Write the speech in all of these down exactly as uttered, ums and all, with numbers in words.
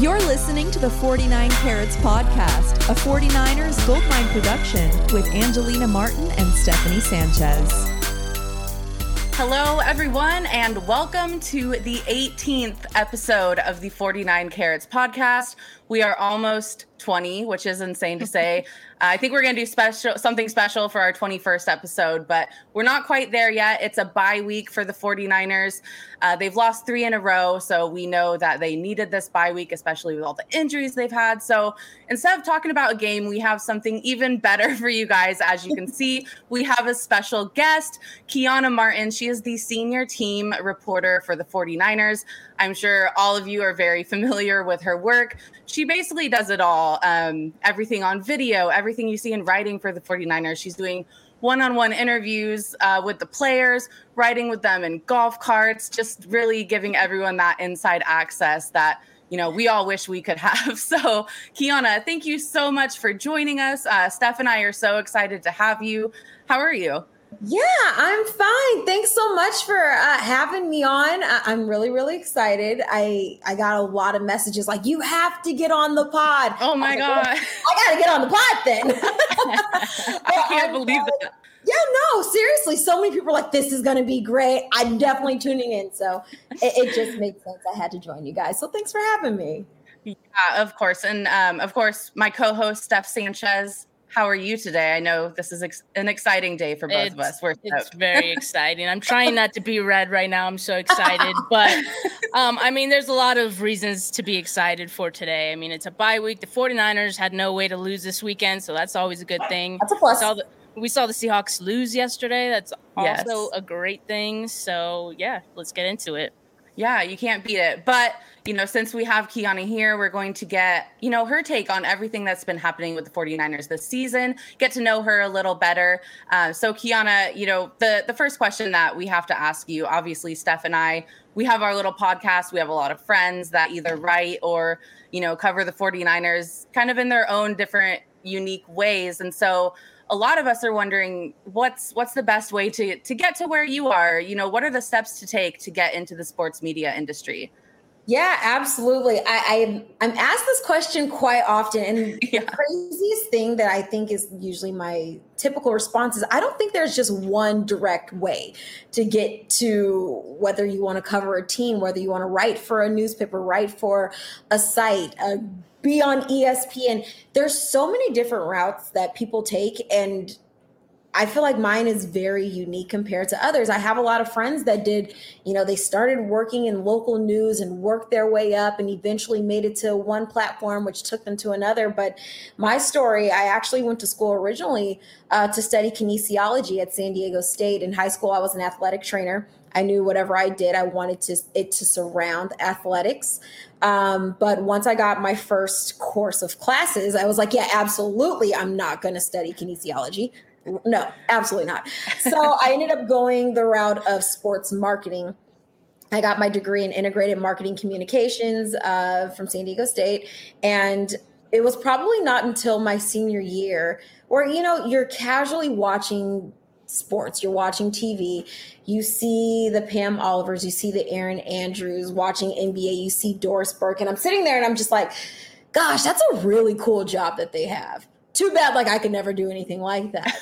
You're listening to the forty-nine Carats Podcast, a forty-niners Goldmine production with Angelina Martin and Stephanie Sanchez. Hello, everyone, and welcome to the eighteenth episode of the forty-nine Carats Podcast. We are almost twenty, which is insane to say. I think we're going to do special something special for our twenty-first episode, but we're not quite there yet. It's a bye week for the forty-niners. Uh, they've lost three in a row, so we know that they needed this bye week, especially with all the injuries they've had. So instead of talking about a game, we have something even better for you guys. As you can see, we have a special guest, Kiana Martin. She is the senior team reporter for the forty-niners. I'm sure all of you are very familiar with her work. She basically does it all, um, everything on video, everything you see in writing for the forty-niners. She's doing one-on-one interviews uh, with the players, riding with them in golf carts, just really giving everyone that inside access that, you know, we all wish we could have. So, Kiana, thank you so much for joining us. Uh, Steph and I are so excited to have you. How are you? Yeah, I'm fine. Thanks so much for uh, having me on. I- I'm really, really excited. I, I got a lot of messages like, you have to get on the pod. Oh, my I God. Like, well, I got to get on the pod then. I can't I'm believe like, that. Yeah, no, seriously. So many people are like, this is going to be great. I'm definitely tuning in. So it, it just makes sense. I had to join you guys. So thanks for having me. Yeah, of course. And um, of course, my co-host, Steph Sanchez. How are you today? I know this is ex- an exciting day for both it's, of us. We're it's very exciting. I'm trying not to be red right now. I'm so excited. But, um, I mean, there's a lot of reasons to be excited for today. I mean, it's a bye week. The forty-niners had no way to lose this weekend, so that's always a good thing. That's a plus. We saw the, we saw the Seahawks lose yesterday. That's also yes. a great thing. So, yeah, let's get into it. Yeah, you can't beat it. But, you know, since we have Kiana here, we're going to get, you know, her take on everything that's been happening with the forty-niners this season, get to know her a little better. Uh, so, Kiana, you know, the, the first question that we have to ask you, obviously, Steph and I, we have our little podcast. We have a lot of friends that either write or, you know, cover the forty-niners kind of in their own different unique ways. And so a lot of us are wondering what's what's the best way to, to get to where you are? You know, what are the steps to take to get into the sports media industry? Yeah, absolutely. I, I, I'm asked this question quite often. And yeah. the craziest thing that I think is usually my typical response is I don't think there's just one direct way to get to whether you want to cover a team, whether you want to write for a newspaper, write for a site, a be on E S P N. There's so many different routes that people take. And I feel like mine is very unique compared to others. I have a lot of friends that did, you know, they started working in local news and worked their way up and eventually made it to one platform, which took them to another. But my story, I actually went to school originally uh, to study kinesiology at San Diego State. In high school, I was an athletic trainer. I knew whatever I did, I wanted to, it to surround athletics. Um, but once I got my first course of classes, I was like, yeah, absolutely. I'm not going to study kinesiology. No, absolutely not. So I ended up going the route of sports marketing. I got my degree in integrated marketing communications uh, from San Diego State. And it was probably not until my senior year where, you know, you're casually watching sports, you're watching T V, you see the Pam Olivers, you see the Aaron Andrews, watching N B A, you see Doris Burke, and I'm sitting there and I'm just like, gosh, that's a really cool job that they have. Too bad, like, I could never do anything like that.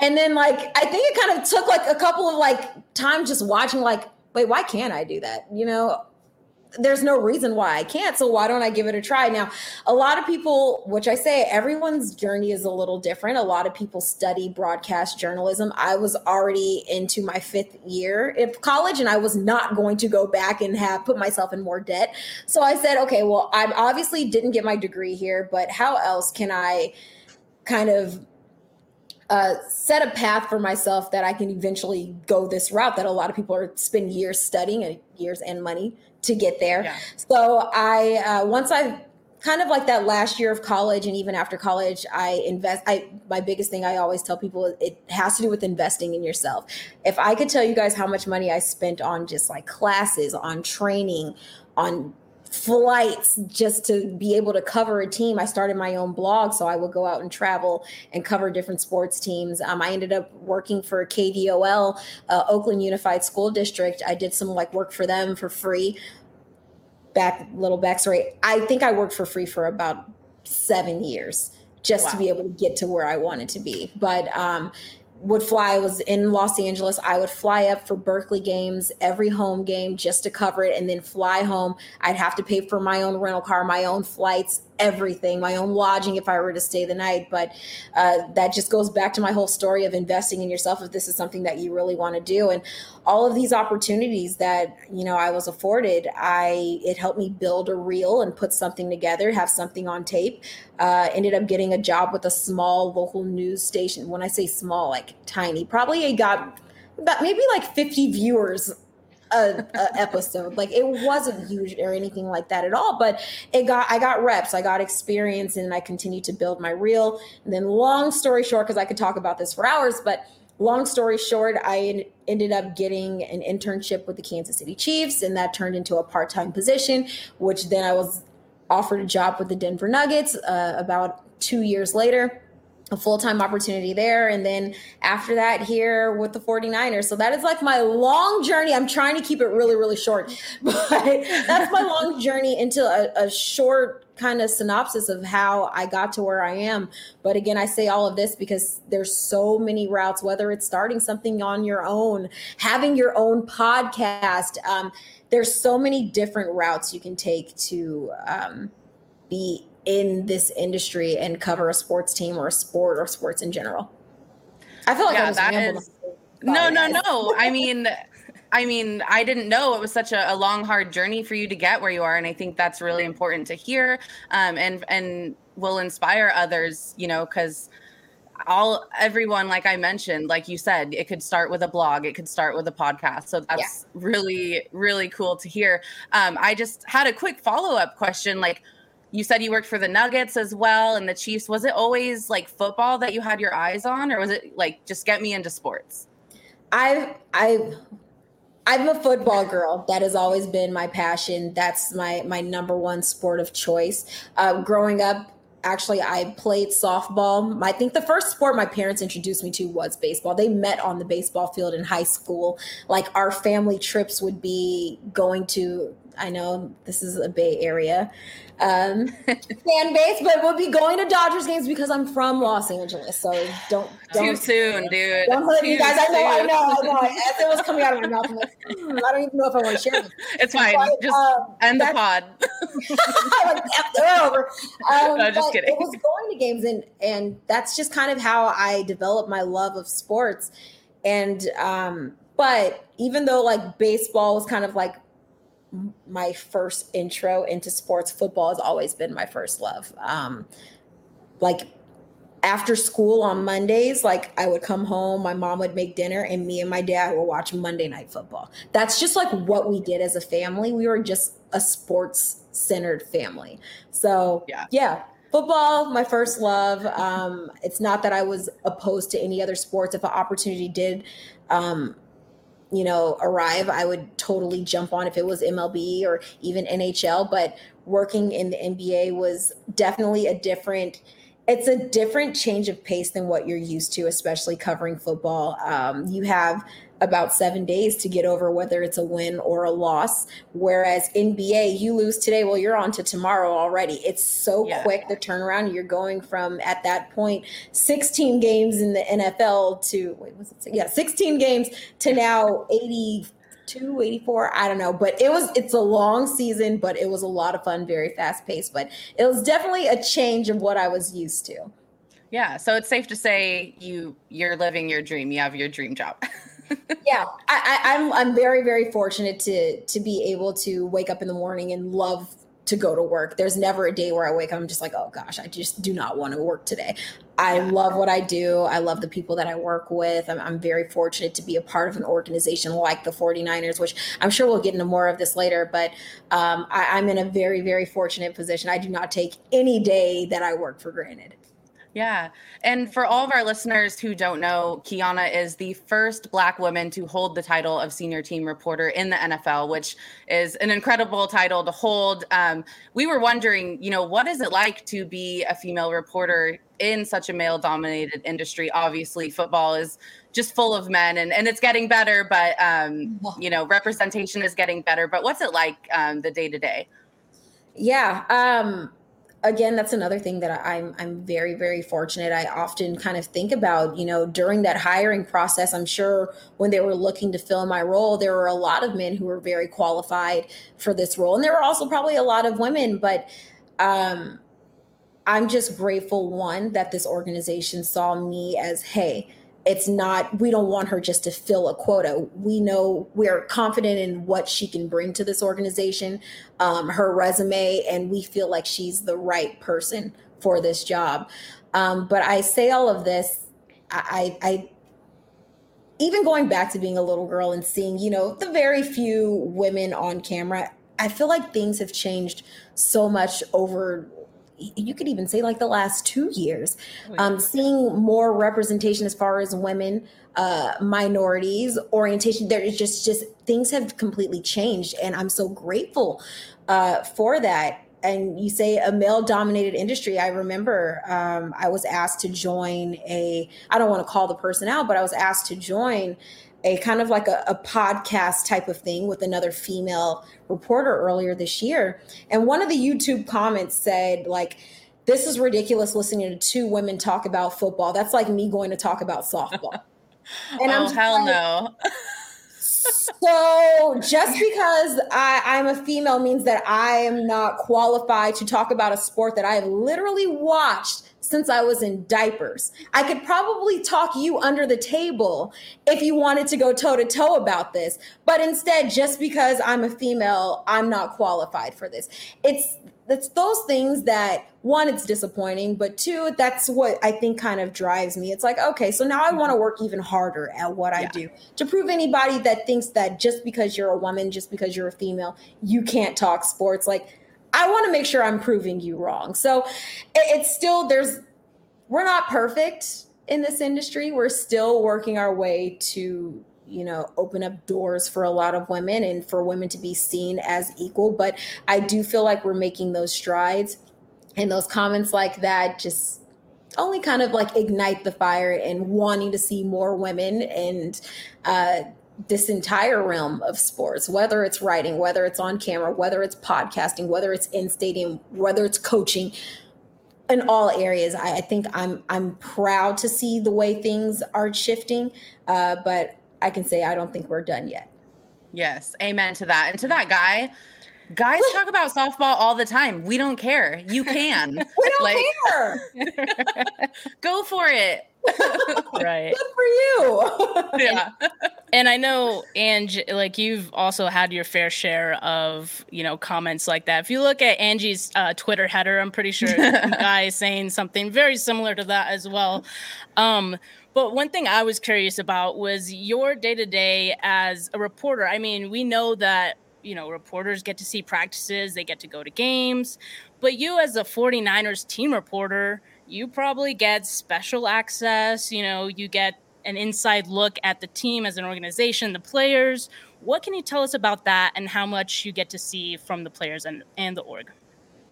And then, like, I think it kind of took like a couple of like time just watching, like, wait, why can't I do that? You know, there's no reason why I can't, so why don't I give it a try? Now, a lot of people, which I say everyone's journey is a little different. A lot of people study broadcast journalism. I was already into my fifth year of college, and I was not going to go back and have put myself in more debt. So I said, okay, well, I obviously didn't get my degree here, but how else can I kind of Uh, set a path for myself that I can eventually go this route that a lot of people are spend years studying and years and money to get there. Yeah. So I, uh, once I kind of like that last year of college and even after college, I invest, I, my biggest thing I always tell people, is it has to do with investing in yourself. If I could tell you guys how much money I spent on just like classes, on training, on flights just to be able to cover a team. I started my own blog, so I would go out and travel and cover different sports teams. Um, I ended up working for K D O L, uh, Oakland Unified School District. I did some like work for them for free. back little backstory. I think I worked for free for about seven years just wow. to be able to get to where I wanted to be. But um, would fly, I was in Los Angeles. I would fly up for Berkeley games, every home game just to cover it, and then fly home. I'd have to pay for my own rental car, my own flights, everything, my own lodging if I were to stay the night. But uh, that just goes back to my whole story of investing in yourself if this is something that you really want to do. And all of these opportunities that, you know, I was afforded, I it helped me build a reel and put something together, have something on tape. Uh, ended up getting a job with a small local news station. When I say small, like tiny, probably I got about maybe like fifty viewers A, a episode. Like it wasn't huge or anything like that at all, but it got, I got reps, I got experience, and I continued to build my reel. And then long story short, because I could talk about this for hours, but long story short, I ended up getting an internship with the Kansas City Chiefs, and that turned into a part-time position, which then I was offered a job with the Denver Nuggets uh, about two years later, a full-time opportunity there. And then after that here with the 49ers. So that is like my long journey. I'm trying to keep it really, really short, but that's my long journey into a, a short kind of synopsis of how I got to where I am. But again, I say all of this because there's so many routes, whether it's starting something on your own, having your own podcast. Um, there's so many different routes you can take to um, be in this industry and cover a sports team or a sport or sports in general. I feel like yeah, I was that is, no, no, no. I mean, I mean, I didn't know it was such a, a long, hard journey for you to get where you are. And I think that's really important to hear um, and, and will inspire others, you know, cause all everyone, like I mentioned, like you said, it could start with a blog, it could start with a podcast. So that's yeah. really, really cool to hear. Um, I just had a quick follow-up question. Like, you said you worked for the Nuggets as well and the Chiefs. Was it always like football that you had your eyes on, or was it like, just get me into sports? I, I, I'm a football girl. That has always been my passion. That's my, my number one sport of choice. Uh, growing up, actually, I played softball. I think the first sport my parents introduced me to was baseball. They met on the baseball field in high school. Like our family trips would be going to, I know this is a Bay Area um, fan base, but we'll be going to Dodgers games because I'm from Los Angeles. So don't, don't too soon, dude. Don't hurt you guys. I know, I know, I know. As it was coming out of my mouth, I'm like, hmm, I don't even know if I want to share this. It's fine. But, just um, end the pod. I like, they're over. Um, no, just kidding. It was going to games, and and that's just kind of how I developed my love of sports. And um, but even though like baseball was kind of like my first intro into sports, football has always been my first love. Um, like after school on Mondays, like I would come home, my mom would make dinner, and me and my dad would watch Monday Night Football. That's just like what we did as a family. We were just a sports centered family. So yeah. yeah. Football, my first love. Um, it's not that I was opposed to any other sports. If an opportunity did, um, you know, arrive, I would totally jump on if it was M L B or even N H L, but working in the N B A was definitely a different, it's a different change of pace than what you're used to, especially covering football. Um, you have about seven days to get over whether it's a win or a loss. Whereas N B A, you lose today, well, you're on to tomorrow already. It's so yeah. quick, the turnaround. You're going from, at that point, sixteen games in the N F L to, wait, was it? Yeah, sixteen games to now eighty-two, eighty-four, I don't know. But it was, it's a long season, but it was a lot of fun, very fast paced. But it was definitely a change of what I was used to. Yeah, so it's safe to say you, you're living your dream. You have your dream job. Yeah, I, I, I'm I'm very, very fortunate to to be able to wake up in the morning and love to go to work. There's never a day where I wake up, I'm just like, oh gosh, I just do not want to work today. I yeah. love what I do. I love the people that I work with. I'm, I'm very fortunate to be a part of an organization like the 49ers, which I'm sure we'll get into more of this later, but um, I, I'm in a very, very fortunate position. I do not take any day that I work for granted. Yeah. And for all of our listeners who don't know, Kiana is the first Black woman to hold the title of senior team reporter in the N F L, which is an incredible title to hold. Um, we were wondering, you know, what is it like to be a female reporter in such a male-dominated industry? Obviously, football is just full of men, and, and it's getting better, but, um, you know, representation is getting better. But what's it like um, the day-to-day? Yeah. Um, again, that's another thing that I'm I'm very, very fortunate. I often kind of think about, you know, during that hiring process, I'm sure when they were looking to fill my role, there were a lot of men who were very qualified for this role. And there were also probably a lot of women, but um, I'm just grateful, one, that this organization saw me as, hey, it's not, we don't want her just to fill a quota. We know we're confident in what she can bring to this organization, um, her resume, and we feel like she's the right person for this job. Um, but I say all of this, I, I, even going back to being a little girl and seeing, you know, the very few women on camera, I feel like things have changed so much over you could even say like the last two years, um, seeing more representation as far as women, uh, minorities, orientation. There is just, just things have completely changed. And I'm so grateful uh, for that. And you say a male dominated industry. I remember um, I was asked to join a, I don't want to call the person out, but I was asked to join a kind of like a, a podcast type of thing with another female reporter earlier this year. And one of the YouTube comments said, like, this is ridiculous listening to two women talk about football. That's like me going to talk about softball. And oh, I'm hell like, no. So just because I, I'm a female means that I am not qualified to talk about a sport that I have literally watched since I was in diapers. I could probably talk you under the table if you wanted to go toe to toe about this, but instead, just because I'm a female, I'm not qualified for this. It's, it's those things that, one, it's disappointing, but two, that's what I think kind of drives me. It's like, okay, so now I want to work even harder at what I yeah. do to prove anybody that thinks that just because you're a woman, just because you're a female, you can't talk sports. Like, I want to make sure I'm proving you wrong. So it's still, there's, we're not perfect in this industry. We're still working our way to, you know, open up doors for a lot of women and for women to be seen as equal. But I do feel like we're making those strides, and those comments like that just only kind of like ignite the fire and wanting to see more women and, uh, this entire realm of sports, whether it's writing, whether it's on camera, whether it's podcasting, whether it's in stadium, whether it's coaching, in all areas. I, I think I'm I'm proud to see the way things are shifting, uh, but I can say I don't think we're done yet. Yes, amen to that. And to that guy, guys talk about softball all the time. We don't care. You can. We don't like, care. Go for it. Right. Good for you. Yeah. And, and I know, Angie, like you've also had your fair share of, you know, comments like that. If you look at Angie's uh, Twitter header, I'm pretty sure some guy is saying something very similar to that as well. Um, but one thing I was curious about was your day-to-day as a reporter. I mean, we know that, you know, reporters get to see practices, they get to go to games, but you as a 49ers team reporter, you probably get special access, you know, you get an inside look at the team as an organization, the players. What can you tell us about that and how much you get to see from the players and, and the org?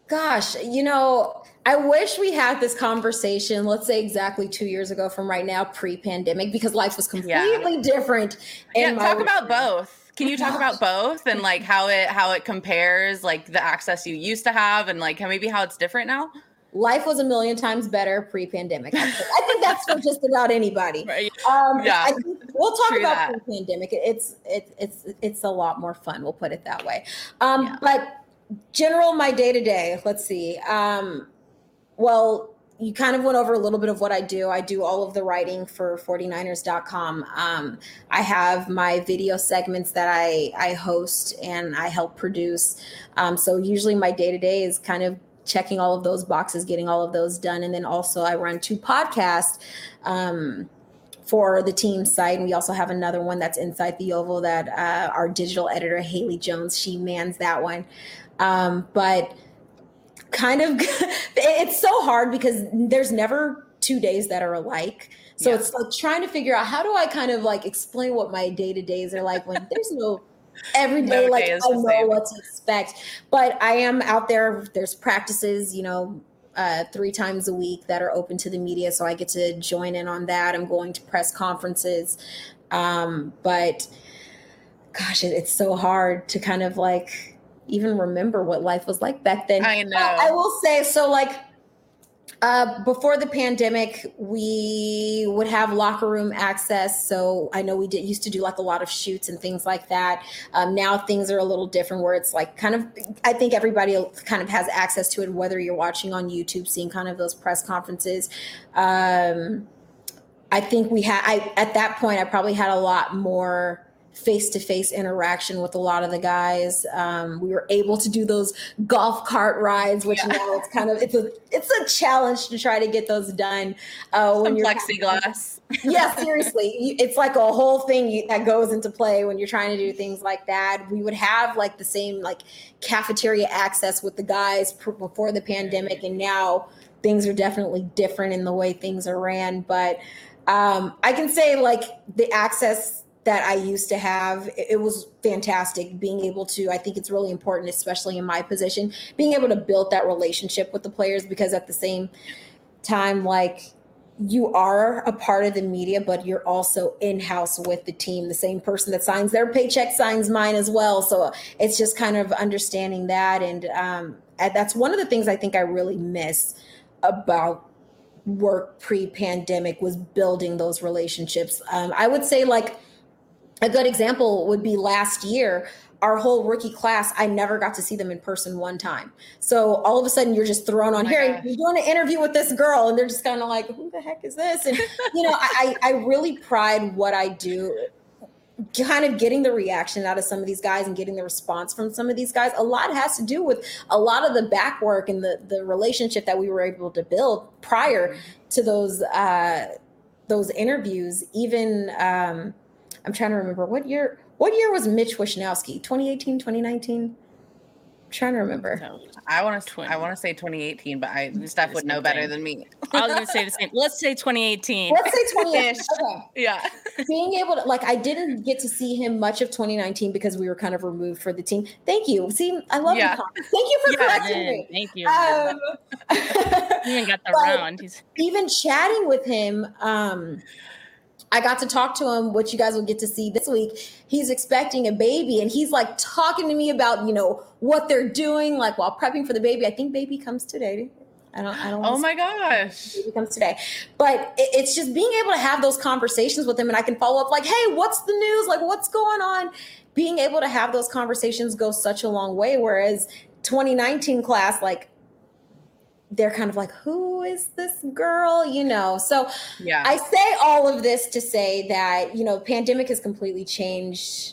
Gosh, you know, I wish we had this conversation, let's say exactly two years ago from right now, pre-pandemic, because life was completely yeah. different. Yeah, talk about both. Can you talk about both and like how it how it compares, like the access you used to have and like maybe how it's different now? Life was a million times better pre-pandemic. I think, I think that's for just about anybody. Right. Um, yeah. I think we'll talk True about that. Pre-pandemic. It's it, it's it's a lot more fun. We'll put it that way. Um, yeah. But general, my day to day. Let's see. Um, well, you kind of went over a little bit of what I do. I do all of the writing for forty-niners dot com. Um, I have my video segments that I, I host and I help produce. Um, so usually my day-to-day is kind of checking all of those boxes, getting all of those done. And then also I run two podcasts um, for the team site. And we also have another one that's inside the Oval that uh, our digital editor, Haley Jones, she mans that one. Um, but kind of, it's so hard because there's never two days that are alike. So yeah. It's like trying to figure out, how do I kind of like explain what my day-to-days are like when there's no every day, no like day I know same. What to expect. But I am out there. There's practices, you know, uh, three times a week that are open to the media. So I get to join in on that. I'm going to press conferences. Um, but gosh, it, it's so hard to kind of like even remember what life was like back then. I know. Uh, I will say, so like, Uh, before the pandemic, we would have locker room access. So I know we did used to do like a lot of shoots and things like that. Um, now things are a little different where it's like kind of, I think everybody kind of has access to it, whether you're watching on YouTube, seeing kind of those press conferences. Um, I think we had, I, at that point, I probably had a lot more face-to-face interaction with a lot of the guys. Um, we were able to do those golf cart rides, which yeah. now it's kind of, it's a, it's a challenge to try to get those done. Uh, Some when you're plexiglass. Kind of, yeah, seriously. It's like a whole thing you, that goes into play when you're trying to do things like that. We would have like the same like cafeteria access with the guys pr- before the pandemic. And now things are definitely different in the way things are ran. But um, I can say like the access that I used to have, it was fantastic being able to, I think it's really important, especially in my position, being able to build that relationship with the players, because at the same time, like you are a part of the media, but you're also in-house with the team. The same person that signs their paycheck signs mine as well. So it's just kind of understanding that. And um, that's one of the things I think I really miss about work pre-pandemic was building those relationships. Um, I would say like, a good example would be last year, our whole rookie class, I never got to see them in person one time. So all of a sudden you're just thrown on oh here, you're doing an interview with this girl and they're just kind of like, who the heck is this? And, you know, I, I really pride what I do, kind of getting the reaction out of some of these guys and getting the response from some of these guys. A lot has to do with a lot of the back work and the, the relationship that we were able to build prior to those, uh, those interviews, even, um, I'm trying to remember what year, what year was Mitch Wishnowsky? twenty eighteen, twenty nineteen? I'm trying to remember. No, I want to, I want to say twenty eighteen, but I, Steph would know better than me. I was going to say the same. Let's say twenty eighteen. Let's say twenty-ish. Okay. Yeah. Being able to, like, I didn't get to see him much of twenty nineteen because we were kind of removed for the team. Thank you. See, I love yeah. you. Thank you for yeah, correcting man. me. Thank you. Um, you even got the round. He's- even chatting with him, um, I got to talk to him, which you guys will get to see this week. He's expecting a baby, and he's like talking to me about, you know, what they're doing, like while prepping for the baby. I think baby comes today. I don't, I don't. Oh my gosh. Baby comes today. But it, it's just being able to have those conversations with him, and I can follow up like, hey, what's the news? Like, what's going on? Being able to have those conversations goes such a long way. Whereas twenty nineteen class, like, they're kind of like, who is this girl? You know? So yeah. I say all of this to say that, you know, pandemic has completely changed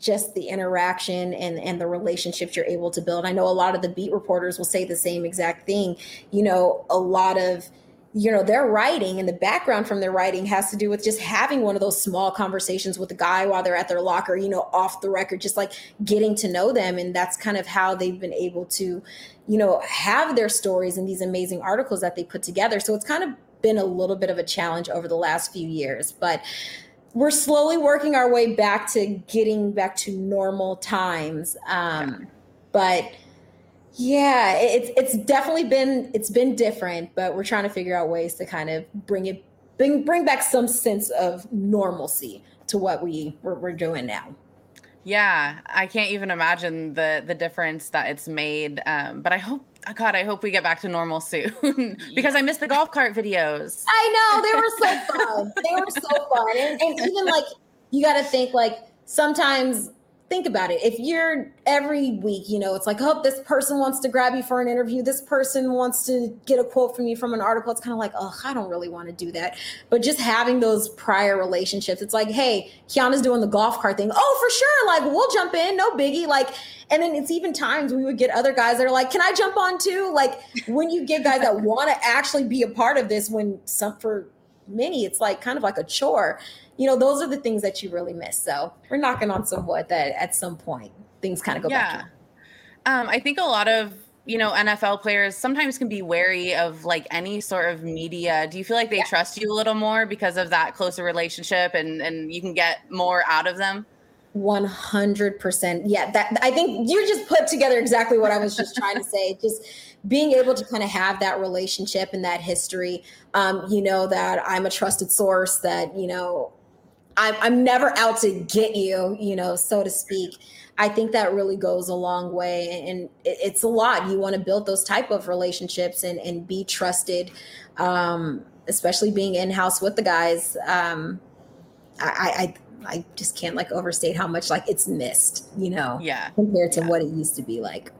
just the interaction and, and the relationships you're able to build. I know a lot of the beat reporters will say the same exact thing. You know, a lot of, you know, their writing and the background from their writing has to do with just having one of those small conversations with a guy while they're at their locker, you know, off the record, just like getting to know them. And that's kind of how they've been able to, you know, have their stories and these amazing articles that they put together. So it's kind of been a little bit of a challenge over the last few years, but we're slowly working our way back to getting back to normal times. Um, but Yeah, it's it's definitely been it's been different, but we're trying to figure out ways to kind of bring it bring bring back some sense of normalcy to what we we're, we're doing now. Yeah, I can't even imagine the the difference that it's made. Um, but I hope, God, I hope we get back to normal soon because I miss the golf cart videos. I know, they were so fun. They were so fun, and, and even like you got to think like sometimes. Think about it. If you're every week, you know, it's like, oh, this person wants to grab you for an interview. This person wants to get a quote from you from an article. It's kind of like, oh, I don't really want to do that. But just having those prior relationships, it's like, hey, Kiana's doing the golf cart thing. Oh, for sure. Like, we'll jump in. No biggie. Like, and then it's even times we would get other guys that are like, can I jump on too? Like when you get guys that want to actually be a part of this, when some for many, it's like kind of like a chore. You know, those are the things that you really miss. So we're knocking on some wood that at some point things kind of go yeah. back to. Um, I think a lot of you know, N F L players sometimes can be wary of like any sort of media. Do you feel like they yeah. trust you a little more because of that closer relationship and, and you can get more out of them? one hundred percent. Yeah, that I think you just put together exactly what I was just trying to say. Just being able to kind of have that relationship and that history, um, you know, that I'm a trusted source, that, you know, I'm, I'm never out to get you, you know, so to speak. I think that really goes a long way, and it's a lot. You want to build those type of relationships and, and be trusted, um, especially being in-house with the guys. Um, I, I I just can't like overstate how much like it's missed, you know, yeah. compared to yeah. what it used to be like.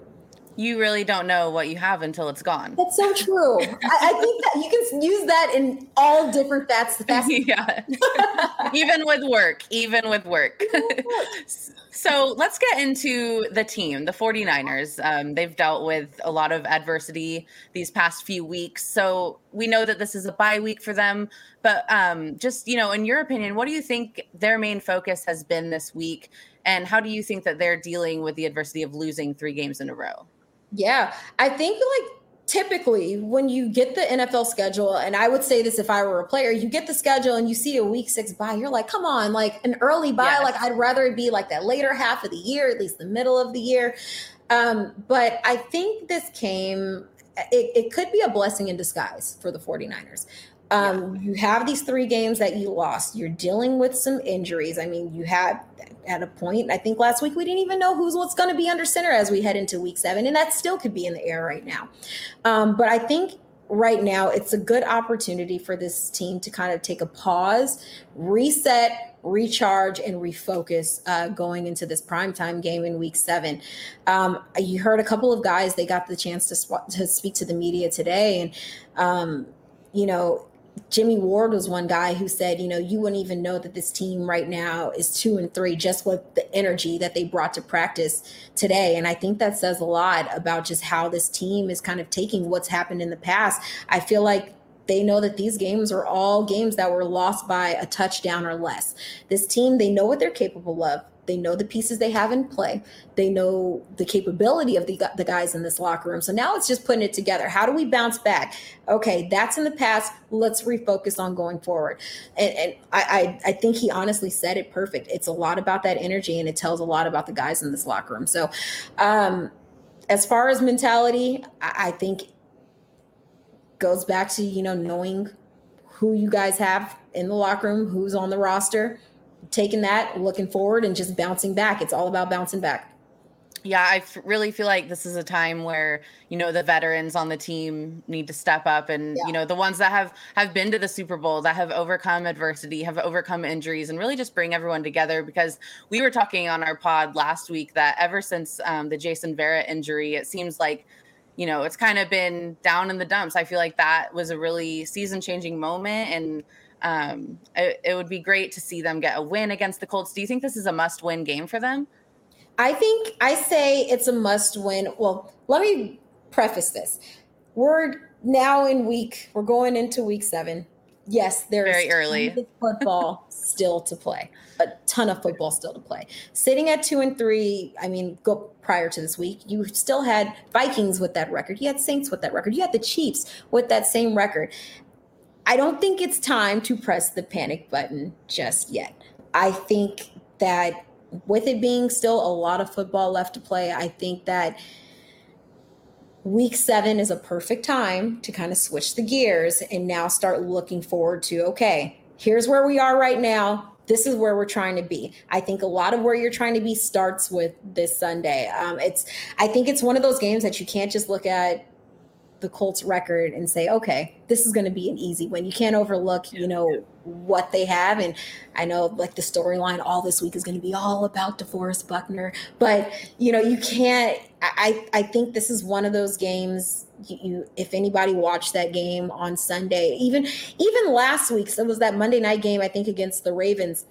You really don't know what you have until it's gone. That's so true. I, I think that you can use that in all different facets. Yeah. Even with work, even with work. So let's get into the team, the 49ers. Um, they've dealt with a lot of adversity these past few weeks. So we know that this is a bye week for them, but um, just, you know, in your opinion, what do you think their main focus has been this week? And how do you think that they're dealing with the adversity of losing three games in a row? Yeah, I think like typically when you get the N F L schedule, and I would say this if I were a player, you get the schedule and you see a week six bye, you're like, come on, like an early bye. Yes. Like I'd rather it be like that later half of the year, at least the middle of the year. Um, but I think this came, it, it could be a blessing in disguise for the 49ers. Um, yeah. You have these three games that you lost. You're dealing with some injuries. I mean, you had at a point, I think last week, we didn't even know who's what's going to be under center as we head into week seven. And that still could be in the air right now. Um, but I think right now it's a good opportunity for this team to kind of take a pause, reset, recharge, and refocus uh, going into this primetime game in week seven. Um, you heard a couple of guys, they got the chance to, sw- to speak to the media today. And, um, you know, Jimmy Ward was one guy who said, you know, you wouldn't even know that this team right now is two and three just with the energy that they brought to practice today. And I think that says a lot about just how this team is kind of taking what's happened in the past. I feel like they know that these games are all games that were lost by a touchdown or less. This team, they know what they're capable of. They know the pieces they have in play. They know the capability of the, the guys in this locker room. So now it's just putting it together. How do we bounce back? Okay, that's in the past. Let's refocus on going forward. And, and I, I, I think he honestly said it perfect. It's a lot about that energy, and it tells a lot about the guys in this locker room. So um, as far as mentality, I, I think goes back to, you know, knowing who you guys have in the locker room, who's on the roster, taking that, looking forward, and just bouncing back. It's all about bouncing back. Yeah, I f- really feel like this is a time where, you know, the veterans on the team need to step up. And, yeah. you know, the ones that have, have been to the Super Bowl, that have overcome adversity, have overcome injuries, and really just bring everyone together. Because we were talking on our pod last week that ever since um, the Jason Vera injury, it seems like, you know, it's kind of been down in the dumps. I feel like that was a really season-changing moment. And Um, it, it would be great to see them get a win against the Colts. Do you think this is a must-win game for them? I think I say it's a must-win. Well, let me preface this. We're now in week, we're going into week seven. Yes, there's very early football still to play, a ton of football still to play. Sitting at two and three, I mean, go prior to this week, you still had Vikings with that record. You had Saints with that record. You had the Chiefs with that same record. I don't think it's time to press the panic button just yet. I think that with it being still a lot of football left to play, I think that week seven is a perfect time to kind of switch the gears and now start looking forward to, okay, here's where we are right now. This is where we're trying to be. I think a lot of where you're trying to be starts with this Sunday. Um, it's, I think it's one of those games that you can't just look at the Colts record and say, okay, this is going to be an easy win. You can't overlook, you know, what they have. And I know like the storyline all this week is going to be all about DeForest Buckner, but you know, you can't, I, I think this is one of those games. You, if anybody watched that game on Sunday, even, even last week, so it was that Monday night game, I think against the Ravens,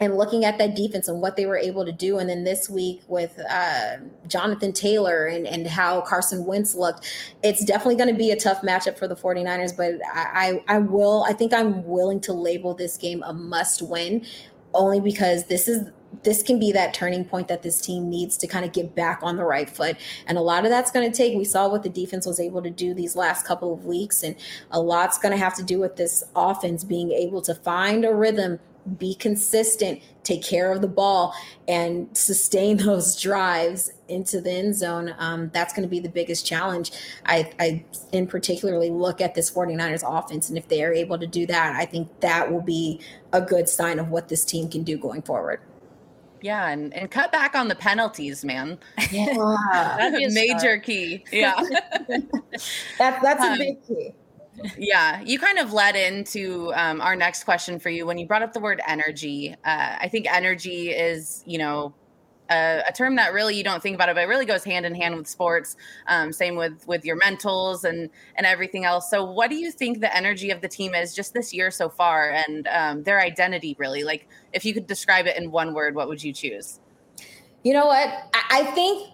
and looking at that defense and what they were able to do. And then this week with uh, Jonathan Taylor and, and how Carson Wentz looked, it's definitely going to be a tough matchup for the 49ers, but I, I, I will, I think I'm willing to label this game a must win only because this is this can be that turning point that this team needs to kind of get back on the right foot. And a lot of that's going to take, we saw what the defense was able to do these last couple of weeks, and a lot's going to have to do with this offense being able to find a rhythm, be consistent, take care of the ball, and sustain those drives into the end zone. Um, that's going to be the biggest challenge. I, I in particularly look at this 49ers offense, and if they are able to do that, I think that will be a good sign of what this team can do going forward. Yeah, and, and cut back on the penalties, man. Yeah. That's a major key. Yeah. that, that's um, a big key. Yeah, you kind of led into um, our next question for you when you brought up the word energy. Uh, I think energy is, you know, a, a term that really you don't think about it, but it really goes hand in hand with sports. Um, same with with your mentals and and everything else. So what do you think the energy of the team is just this year so far, and um, their identity really? Like, if you could describe it in one word, what would you choose? You know what? I, I think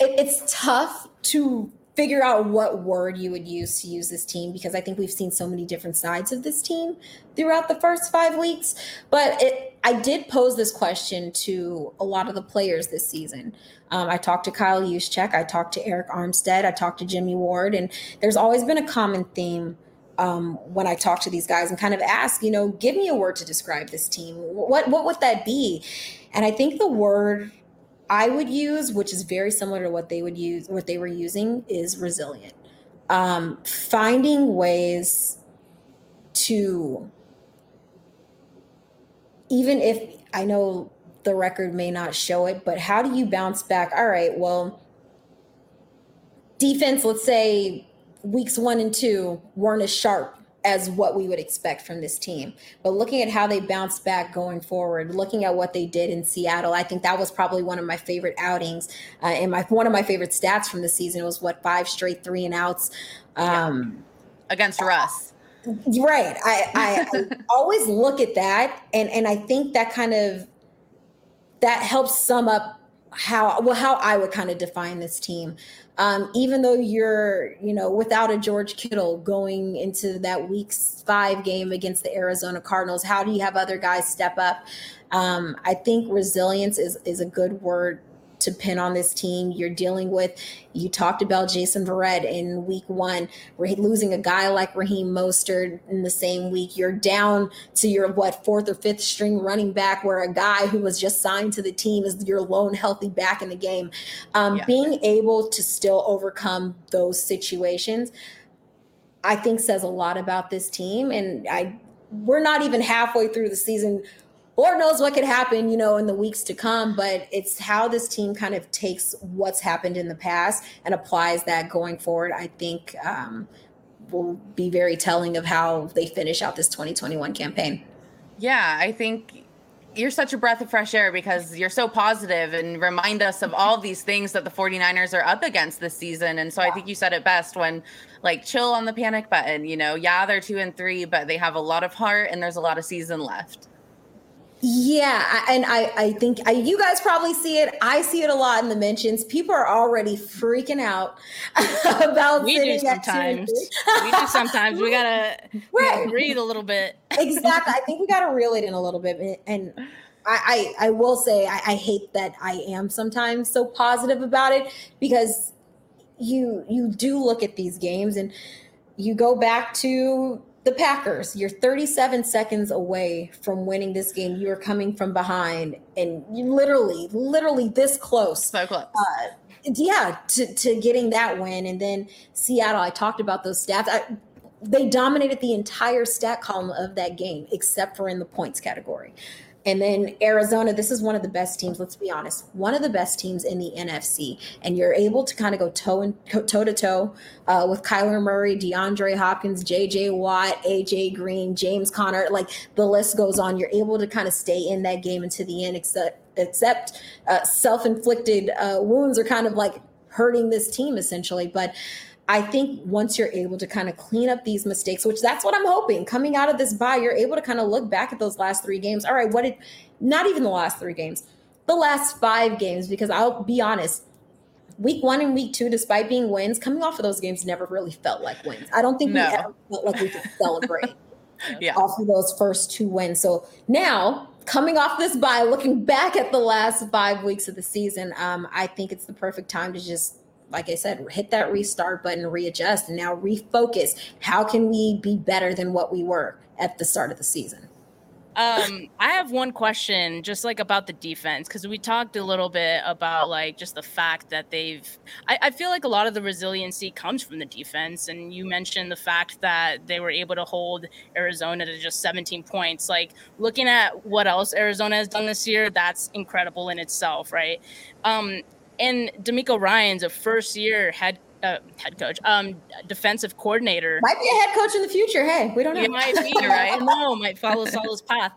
it, it's tough to figure out what word you would use to use this team, because I think we've seen so many different sides of this team throughout the first five weeks. But it, I did pose this question to a lot of the players this season. Um, I talked to Kyle Juszczyk, I talked to Eric Armstead, I talked to Jimmy Ward, and there's always been a common theme um, when I talk to these guys and kind of ask, you know, give me a word to describe this team. What, what would that be? And I think the word I would use, which is very similar to what they would use, what they were using, is resilient. Um, finding ways to, even if I know the record may not show it, but how do you bounce back? All right, well, defense, let's say weeks one and two weren't as sharp as what we would expect from this team. But looking at how they bounced back going forward, looking at what they did in Seattle, I think that was probably one of my favorite outings. Uh, and my one of my favorite stats from the season was, what, five straight three and outs. Um, yeah. Against Russ. Right. I, I, I always look at that. And, and I think that kind of, that helps sum up how, well, how I would kind of define this team. Um, even though you're, you know, without a George Kittle going into that week five game against the Arizona Cardinals, how do you have other guys step up? Um, I think resilience is, is a good word to pin on this team. You're dealing with, you talked about Jason Verrett in week one, where he losing a guy like Raheem Mostert in the same week. You're down to your, what, fourth or fifth string running back, where a guy who was just signed to the team is your lone healthy back in the game. Um, yeah. Being able to still overcome those situations, I think, says a lot about this team. And I, we're not even halfway through the season. Lord knows what could happen, you know, in the weeks to come, but it's how this team kind of takes what's happened in the past and applies that going forward, I think um, will be very telling of how they finish out this twenty twenty-one campaign. Yeah, I think you're such a breath of fresh air, because you're so positive and remind us of all these things that the 49ers are up against this season. And so yeah. I think you said it best when, like, chill on the panic button, you know, yeah, they're two and three, but they have a lot of heart and there's a lot of season left. Yeah, and I, I think I, you guys probably see it. I see it a lot in the mentions. People are already freaking out about we do sometimes. we do sometimes. We gotta, right. we gotta breathe a little bit. Exactly. I think we gotta reel it in a little bit. And I, I, I will say I, I hate that I am sometimes so positive about it, because you you do look at these games and you go back to the Packers. You're thirty-seven seconds away from winning this game. You are coming from behind, and you literally, literally this close. So close. Uh, yeah, to, to getting that win. And then Seattle, I talked about those stats. I, they dominated the entire stat column of that game, except for in the points category. And then Arizona, this is one of the best teams, let's be honest, one of the best teams in the N F C. And you're able to kind of go toe and toe to toe uh, with Kyler Murray, DeAndre Hopkins, J J Watt, A J Green, James Conner, like the list goes on. You're able to kind of stay in that game into the end, except, except uh, self-inflicted uh, wounds are kind of like hurting this team essentially. But I think once you're able to kind of clean up these mistakes, which that's what I'm hoping coming out of this bye, you're able to kind of look back at those last three games. All right, what did, not even the last three games, the last five games, because I'll be honest, week one and week two, despite being wins, coming off of those games never really felt like wins. I don't think no. we ever felt like we could celebrate yeah. off of those first two wins. So now coming off this bye, looking back at the last five weeks of the season, um, I think it's the perfect time to just, like I said, hit that restart button, readjust, and now refocus. How can we be better than what we were at the start of the season? Um, I have one question just like about the defense, because we talked a little bit about like just the fact that they've I, I feel like a lot of the resiliency comes from the defense. And you mentioned the fact that they were able to hold Arizona to just seventeen points. Like looking at what else Arizona has done this year, that's incredible in itself. Right. Um, and DeMeco Ryans, a first year head Uh, head coach, um, defensive coordinator. Might be a head coach in the future. Hey, we don't know. It might be, right? No, might follow Salah's path.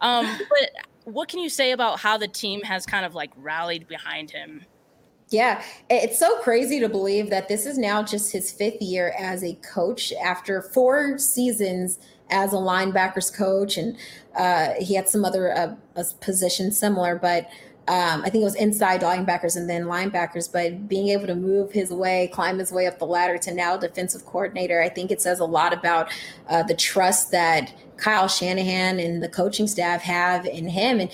Um, but what can you say about how the team has kind of like rallied behind him? Yeah, it's so crazy to believe that this is now just his fifth year as a coach after four seasons as a linebackers coach. And uh, he had some other uh, position similar, but Um, I think it was inside linebackers and then linebackers, but being able to move his way, climb his way up the ladder to now defensive coordinator, I think it says a lot about uh, the trust that Kyle Shanahan and the coaching staff have in him. And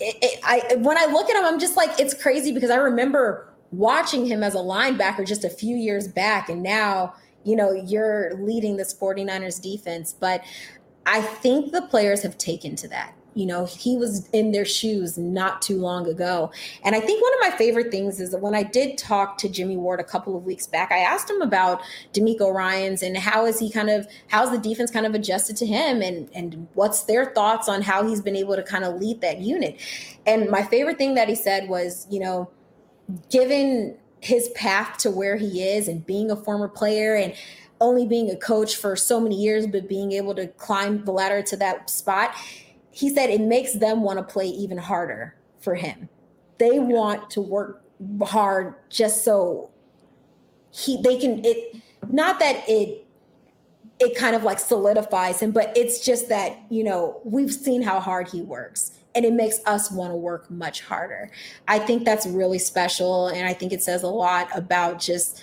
it, it, I, when I look at him, I'm just like, it's crazy because I remember watching him as a linebacker just a few years back. And now, you know, you're leading this 49ers defense, but I think the players have taken to that. You know, he was in their shoes not too long ago. And I think one of my favorite things is that when I did talk to Jimmy Ward a couple of weeks back, I asked him about DeMeco Ryans and how is he kind of, how's the defense kind of adjusted to him and, and what's their thoughts on how he's been able to kind of lead that unit. And my favorite thing that he said was, you know, given his path to where he is and being a former player and only being a coach for so many years, but being able to climb the ladder to that spot, he said it makes them want to play even harder for him. They want to work hard just so he they can it not that it it kind of like solidifies him, but it's just that, you know, we've seen how hard he works and it makes us want to work much harder. I think that's really special, and I think it says a lot about just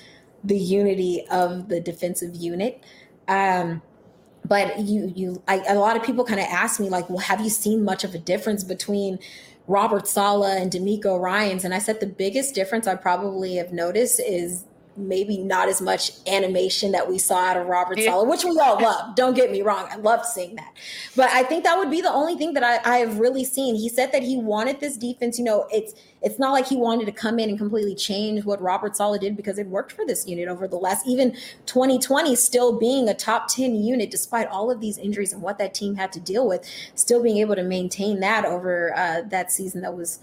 the unity of the defensive unit. Um But you, you, I, a lot of people kind of ask me like, well, have you seen much of a difference between Robert Salah and DeMeco Ryans? And I said the biggest difference I probably have noticed is maybe not as much animation that we saw out of Robert yeah. Salah, which we all love. Don't get me wrong. I loved seeing that. But I think that would be the only thing that I, I have really seen. He said that he wanted this defense. You know, it's it's not like he wanted to come in and completely change what Robert Salah did because it worked for this unit over the last, even twenty twenty, still being a top ten unit, despite all of these injuries and what that team had to deal with, still being able to maintain that over uh, that season that was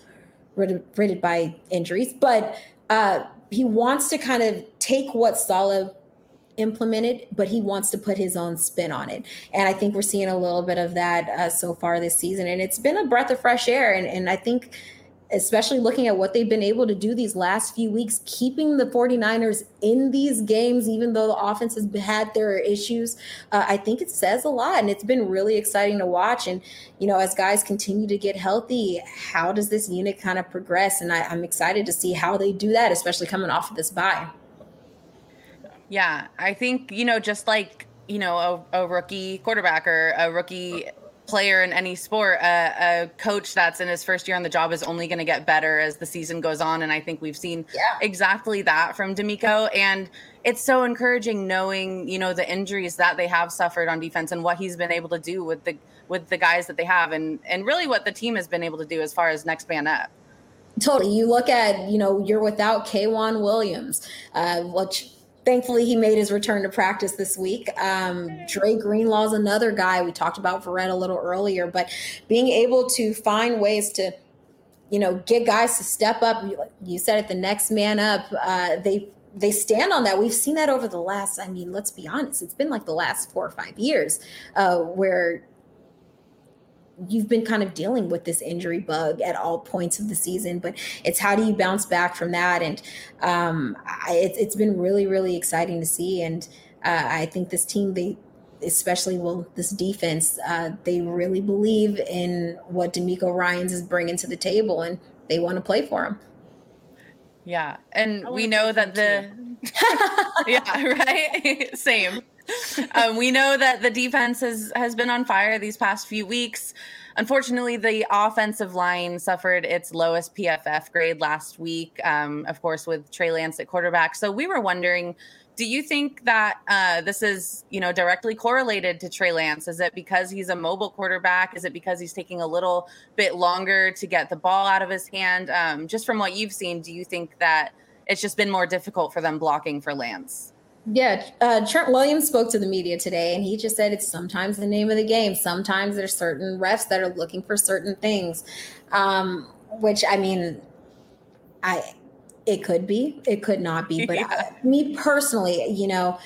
rid- riddled by injuries. But uh he wants to kind of take what Salah implemented, but he wants to put his own spin on it. And I think we're seeing a little bit of that uh, so far this season. And it's been a breath of fresh air. And, and I think, especially looking at what they've been able to do these last few weeks, keeping the 49ers in these games, even though the offense has had their issues, uh, I think it says a lot. And it's been really exciting to watch. And, you know, as guys continue to get healthy, how does this unit kind of progress? And I, I'm excited to see how they do that, especially coming off of this bye. Yeah, I think, you know, just like, you know, a, a rookie quarterback or a rookie player in any sport, uh, a coach that's in his first year on the job is only going to get better as the season goes on. And I think we've seen yeah. exactly that from DeMeco. And it's so encouraging knowing, you know, the injuries that they have suffered on defense and what he's been able to do with the, with the guys that they have and, and really what the team has been able to do as far as next man up. Totally. You look at, you know, you're without K'Wan Williams, uh, which thankfully, he made his return to practice this week. Um, Dre Greenlaw's another guy. We talked about Verrett a little earlier, but being able to find ways to, you know, get guys to step up. You said it, the next man up. Uh, they they stand on that. We've seen that over the last, I mean, let's be honest, it's been like the last four or five years uh, where you've been kind of dealing with this injury bug at all points of the season, but it's how do you bounce back from that? And um, I, it, it's been really, really exciting to see. And uh, I think this team, they especially well, this defense, uh, they really believe in what DeMeco Ryans is bringing to the table and they want to play for him. Yeah. And we know that the, yeah, right. Same. um, we know that the defense has, has been on fire these past few weeks. Unfortunately, the offensive line suffered its lowest P F F grade last week, um, of course, with Trey Lance at quarterback. So we were wondering, do you think that uh, this is, you know, directly correlated to Trey Lance? Is it because he's a mobile quarterback? Is it because he's taking a little bit longer to get the ball out of his hand? Um, just from what you've seen, do you think that it's just been more difficult for them blocking for Lance? Yeah, uh, Trent Williams spoke to the media today, and he just said it's sometimes the name of the game. Sometimes there's certain refs that are looking for certain things, um, which, I mean, I it could be, it could not be. But yeah. I, me personally, you know,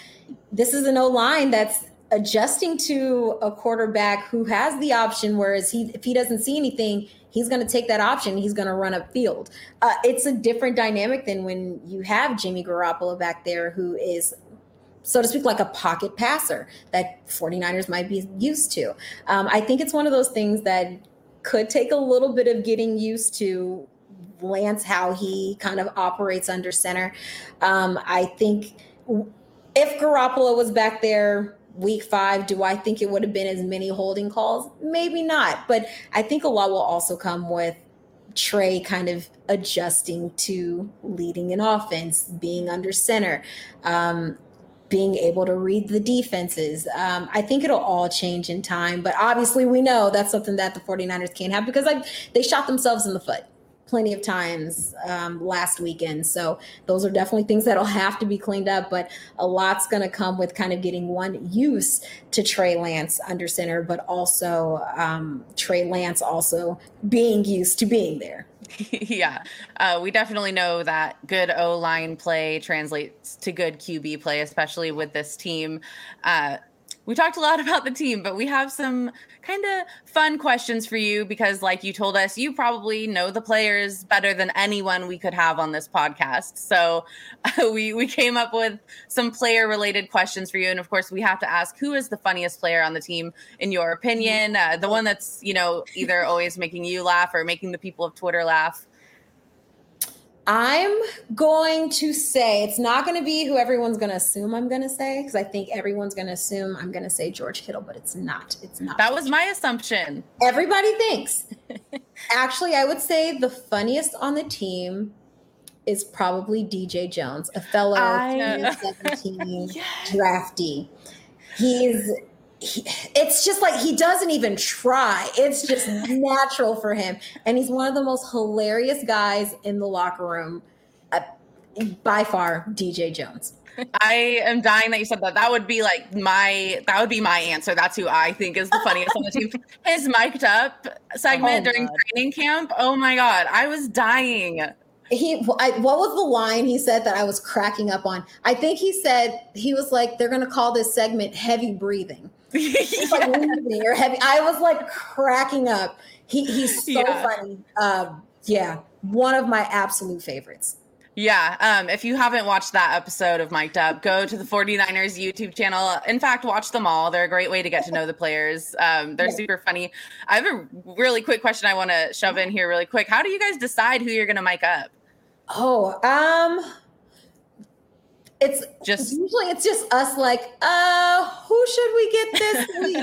this is an O-line that's adjusting to a quarterback who has the option, whereas he if he doesn't see anything, he's going to take that option. He's going to run upfield. Uh, it's a different dynamic than when you have Jimmy Garoppolo back there, who is, so to speak, like a pocket passer that 49ers might be used to. Um, I think it's one of those things that could take a little bit of getting used to Lance, how he kind of operates under center. Um, I think if Garoppolo was back there week five, do I think it would have been as many holding calls? Maybe not. But I think a lot will also come with Trey kind of adjusting to leading an offense, being under center, um, being able to read the defenses. Um, I think it'll all change in time. But obviously we know that's something that the 49ers can't have because I, they shot themselves in the foot plenty of times um, last weekend. So those are definitely things that'll have to be cleaned up. But a lot's going to come with kind of getting one used to Trey Lance under center, but also um, Trey Lance also being used to being there. Yeah, uh, we definitely know that good O-line play translates to good Q B play, especially with this team. Uh, we talked a lot about the team, but we have some kind of fun questions for you because, like you told us, you probably know the players better than anyone we could have on this podcast. So uh, we, we came up with some player-related questions for you. And, of course, we have to ask, who is the funniest player on the team, in your opinion? Uh, the one that's, you know, either always making you laugh or making the people of Twitter laugh. I'm going to say it's not going to be who everyone's going to assume I'm going to say, because I think everyone's going to assume I'm going to say George Kittle, but it's not. It's not. That was my assumption. Everybody thinks. Actually, I would say the funniest on the team is probably D J Jones, a fellow twenty seventeen yes. draftee. He's He, it's just like he doesn't even try. It's just natural for him. And he's one of the most hilarious guys in the locker room. Uh, by far, D J Jones. I am dying that you said that. That would be like my, that would be my answer. That's who I think is the funniest on the team. His mic'd up segment oh, during God. training camp. Oh my God. I was dying. He, I, what was the line he said that I was cracking up on? I think he said, he was like, they're going to call this segment heavy breathing. Yes. Like breathing or heavy. I was like cracking up. He, he's so yeah. funny. Uh, yeah. One of my absolute favorites. Yeah. Um, if you haven't watched that episode of Mic'd Up, go to the 49ers YouTube channel. In fact, watch them all. They're a great way to get to know the players. Um, they're super funny. I have a really quick question I want to shove in here really quick. How do you guys decide who you're going to mic up? Oh, um... It's just usually it's just us like, uh, who should we get this week?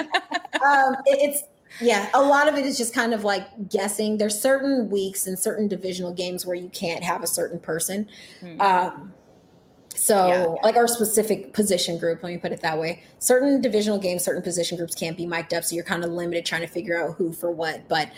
um, it, it's yeah, a lot of it is just kind of like guessing. There's certain weeks and certain divisional games where you can't have a certain person. Mm-hmm. Um, so yeah, yeah. like our specific position group, let me put it that way. Certain divisional games, certain position groups can't be mic'd up. So you're kind of limited trying to figure out who for what. But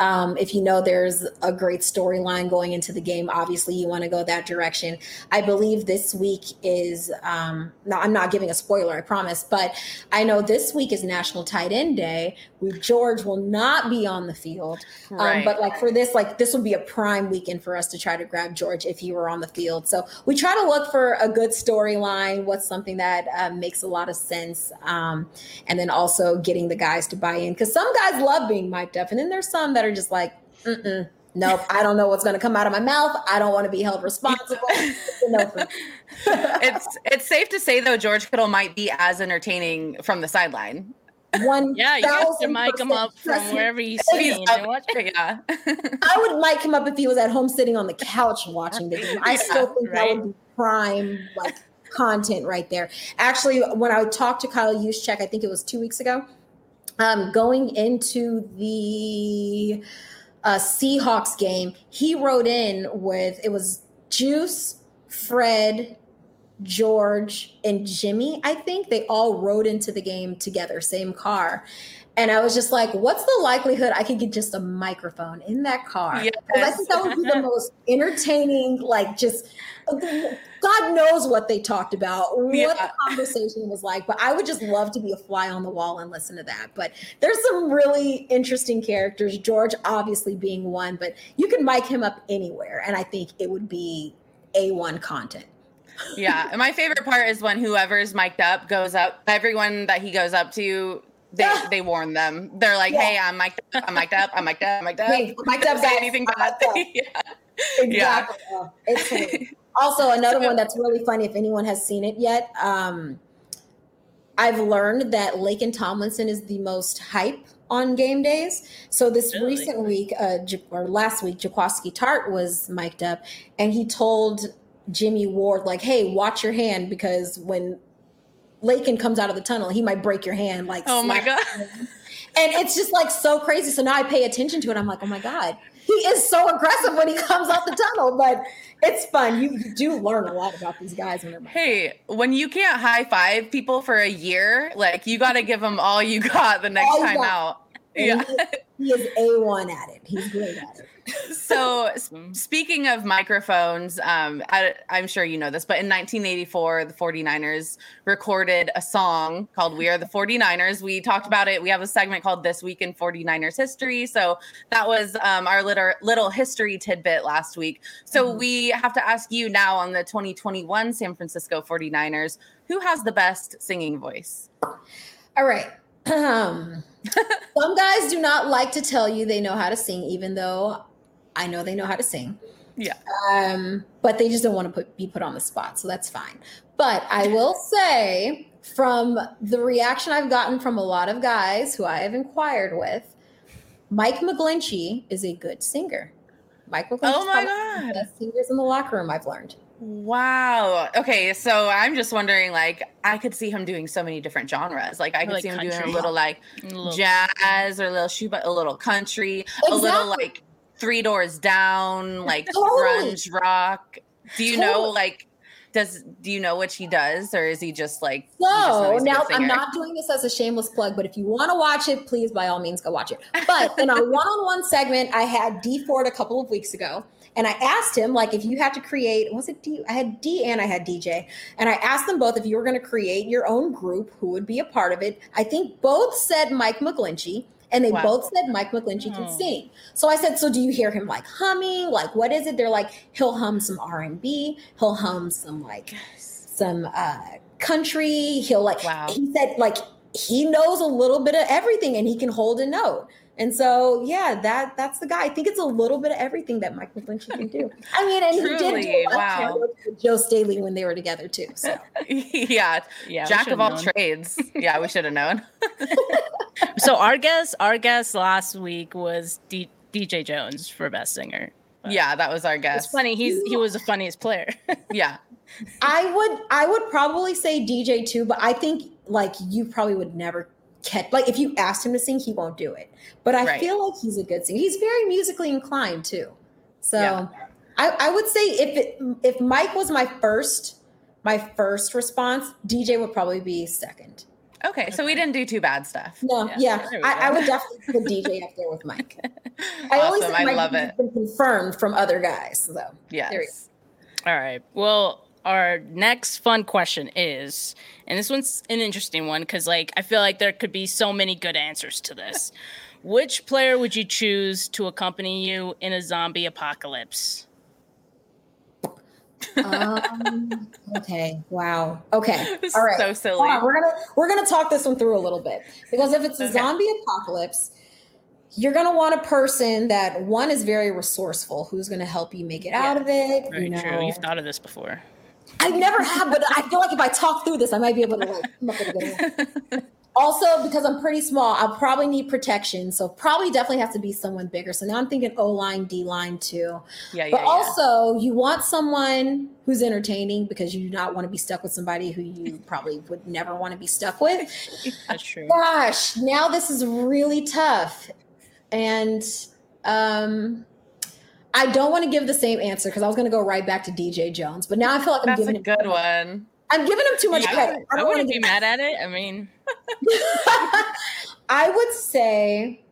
um, if you know there's a great storyline going into the game, obviously you want to go that direction. I believe this week is, um, no, I'm not giving a spoiler, I promise. But I know this week is National Tight End Day. George will not be on the field. Um, right. But like for this, like this would be a prime weekend for us to try to grab George if he were on the field. So we try to look for a good storyline, what's something that uh, makes a lot of sense, um, and then also getting the guys to buy in, because some guys love being mic'd up, and then there's some that are just like, mm-mm, nope, I don't know what's going to come out of my mouth, I don't want to be held responsible. it's it's safe to say though George Kittle might be as entertaining from the sideline. One yeah, you have to mic him up from wherever he's sitting. Yeah. I would mic him up if he was at home sitting on the couch watching the game. I yeah, still think right? that would be prime like content right there. Actually, when I talked to Kyle Juszczyk, I think it was two weeks ago, Um, going into the uh, Seahawks game, he rode in with, it was Juice, Fred, George, and Jimmy, I think. They all rode into the game together, same car. And I was just like, what's the likelihood I could get just a microphone in that car? Yes. I think that would be the most entertaining, like, just God knows what they talked about, what yeah. the conversation was like. But I would just love to be a fly on the wall and listen to that. But there's some really interesting characters, George obviously being one, but you can mic him up anywhere. And I think it would be A one content. Yeah. And my favorite part is when whoever's mic'd up goes up, everyone that he goes up to, They yeah. they warn them. They're like, yeah. hey, I'm mic'd up, I'm mic'd up, I'm mic'd up, I'm mic'd up. Hey, mic'd up, guys. Anything bad. Yeah. Exactly. Yeah. It's funny. Also, another so, one that's really funny, if anyone has seen it yet, um, I've learned that Laken Tomlinson is the most hype on game days. So this really? recent week, uh, or last week, Jaquaski Tart was mic'd up, and he told Jimmy Ward, like, hey, watch your hand, because when Laken comes out of the tunnel, he might break your hand. Like, oh my God. Him. And it's just like so crazy. So now I pay attention to it. I'm like, oh my God, he is so aggressive when he comes out the tunnel. But it's fun. You, you do learn a lot about these guys. When hey, when you can't high five people for a year, like, you got to give them all you got the next time got. out. And yeah. He is, he is A one at it. He's great at it. So speaking of microphones, um, I, I'm sure you know this, but in nineteen eighty-four, the 49ers recorded a song called We Are the 49ers. We talked about it. We have a segment called This Week in 49ers History. So that was um, our little, little history tidbit last week. So mm-hmm. we have to ask you now, on the twenty twenty-one San Francisco 49ers, who has the best singing voice? All right. Um, some guys do not like to tell you they know how to sing, even though I know they know how to sing. Yeah. Um, but they just don't want to put, be put on the spot. So that's fine. But I will say, from the reaction I've gotten from a lot of guys who I have inquired with, Mike McGlinchey is a good singer. Mike McGlinchey oh my God. is one of the best singers in the locker room, I've learned. Wow. Okay. So I'm just wondering, like, I could see him doing so many different genres. Like, I could like see him country. doing a little like a little jazz or a little shoebat, a little country, exactly. a little like Three Doors Down, like totally. grunge rock. Do you totally. know, like, does, do you know what he does, or is he just like, so just now I'm not doing this as a shameless plug, but if you want to watch it, please by all means go watch it. But in our one-on-one segment, I had Dee Ford a couple of weeks ago, and I asked him, like, if you had to create, was it D? I had D and I had D J, and I asked them both, if you were going to create your own group, who would be a part of it? I think both said Mike McGlinchey, and they wow. both said Mike McGlinchey can oh. sing. So I said, so do you hear him, like, humming? Like, what is it? They're like, he'll hum some R and B. He'll hum some, like, some uh, country. He'll, like, wow. he said, like, he knows a little bit of everything, and he can hold a note. And so, yeah, that that's the guy. I think it's a little bit of everything that Mike McGlinchey can do. I mean, and Truly, he did do wow. with Joe Staley when they were together, too. So yeah. yeah, jack of all known. trades. Yeah, we should have known. So our guest, our guest last week was D- DJ Jones for best singer. But yeah, that was our guest. It's funny. He's he was the funniest player. yeah. I would I would probably say D J too, but I think, like, you probably would never catch, like, if you asked him to sing, he won't do it. But I right. feel like he's a good singer. He's very musically inclined too. So yeah. I, I would say if it, if Mike was my first my first response, D J would probably be second. Okay, okay, so we didn't do too bad stuff. No, yeah. yeah. I, I would definitely put D J up there with Mike. I awesome, always I love it. Been confirmed from other guys. So yes. There we go. All right. Well, our next fun question is, and this one's an interesting one because, like, I feel like there could be so many good answers to this. Which player would you choose to accompany you in a zombie apocalypse? um okay wow okay all right so silly on, we're gonna we're gonna talk this one through a little bit, because if it's a okay. zombie apocalypse, you're gonna want a person that, one, is very resourceful, who's gonna help you make it yeah. out of it. Very you know. True. You've thought of this before. I never have, but I feel like if I talk through this, I might be able to, like, come up with a good one. Also, because I'm pretty small, I'll probably need protection. So probably definitely has to be someone bigger. So now I'm thinking O-line, D-line too. Yeah, yeah, but also, yeah. you want someone who's entertaining because you do not want to be stuck with somebody who you probably would never want to be stuck with. That's true. Gosh, now this is really tough. And um, I don't want to give the same answer because I was going to go right back to D J Jones. But now I feel like I'm That's giving a good him- one. I'm giving him too much yeah, credit. I, I wouldn't be mad at it. I mean, I would say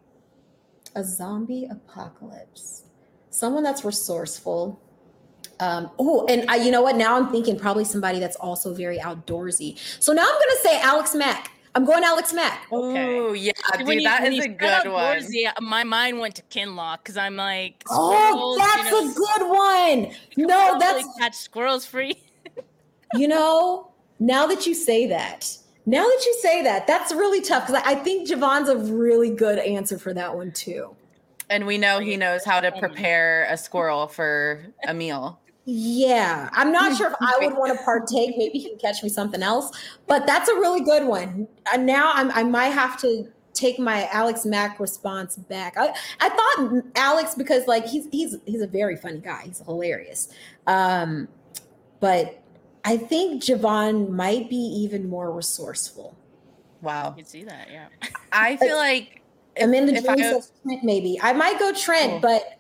a zombie apocalypse. Someone that's resourceful. Um, oh, and I, you know what? Now I'm thinking probably somebody that's also very outdoorsy. So now I'm going to say Alex Mack. I'm going Alex Mack. Okay. Oh, yeah. Dude, when that you, is a good one. My mind went to Kinlock because I'm like, oh, that's you know, a good one. No, that's really catch squirrels free. You know, now that you say that, now that you say that, that's really tough because I, I think Javon's a really good answer for that one too. And we know he knows how to prepare a squirrel for a meal. Yeah, I'm not sure if I would want to partake. Maybe he can catch me something else, but that's a really good one. And now I'm, I might have to take my Alex Mack response back. I, I thought Alex because like he's he's he's a very funny guy. He's hilarious, um, but. I think Javon might be even more resourceful. Wow. You can see that, yeah. I feel like... Amanda if, if Jones I go, Trent, maybe. I might go Trent, oh. but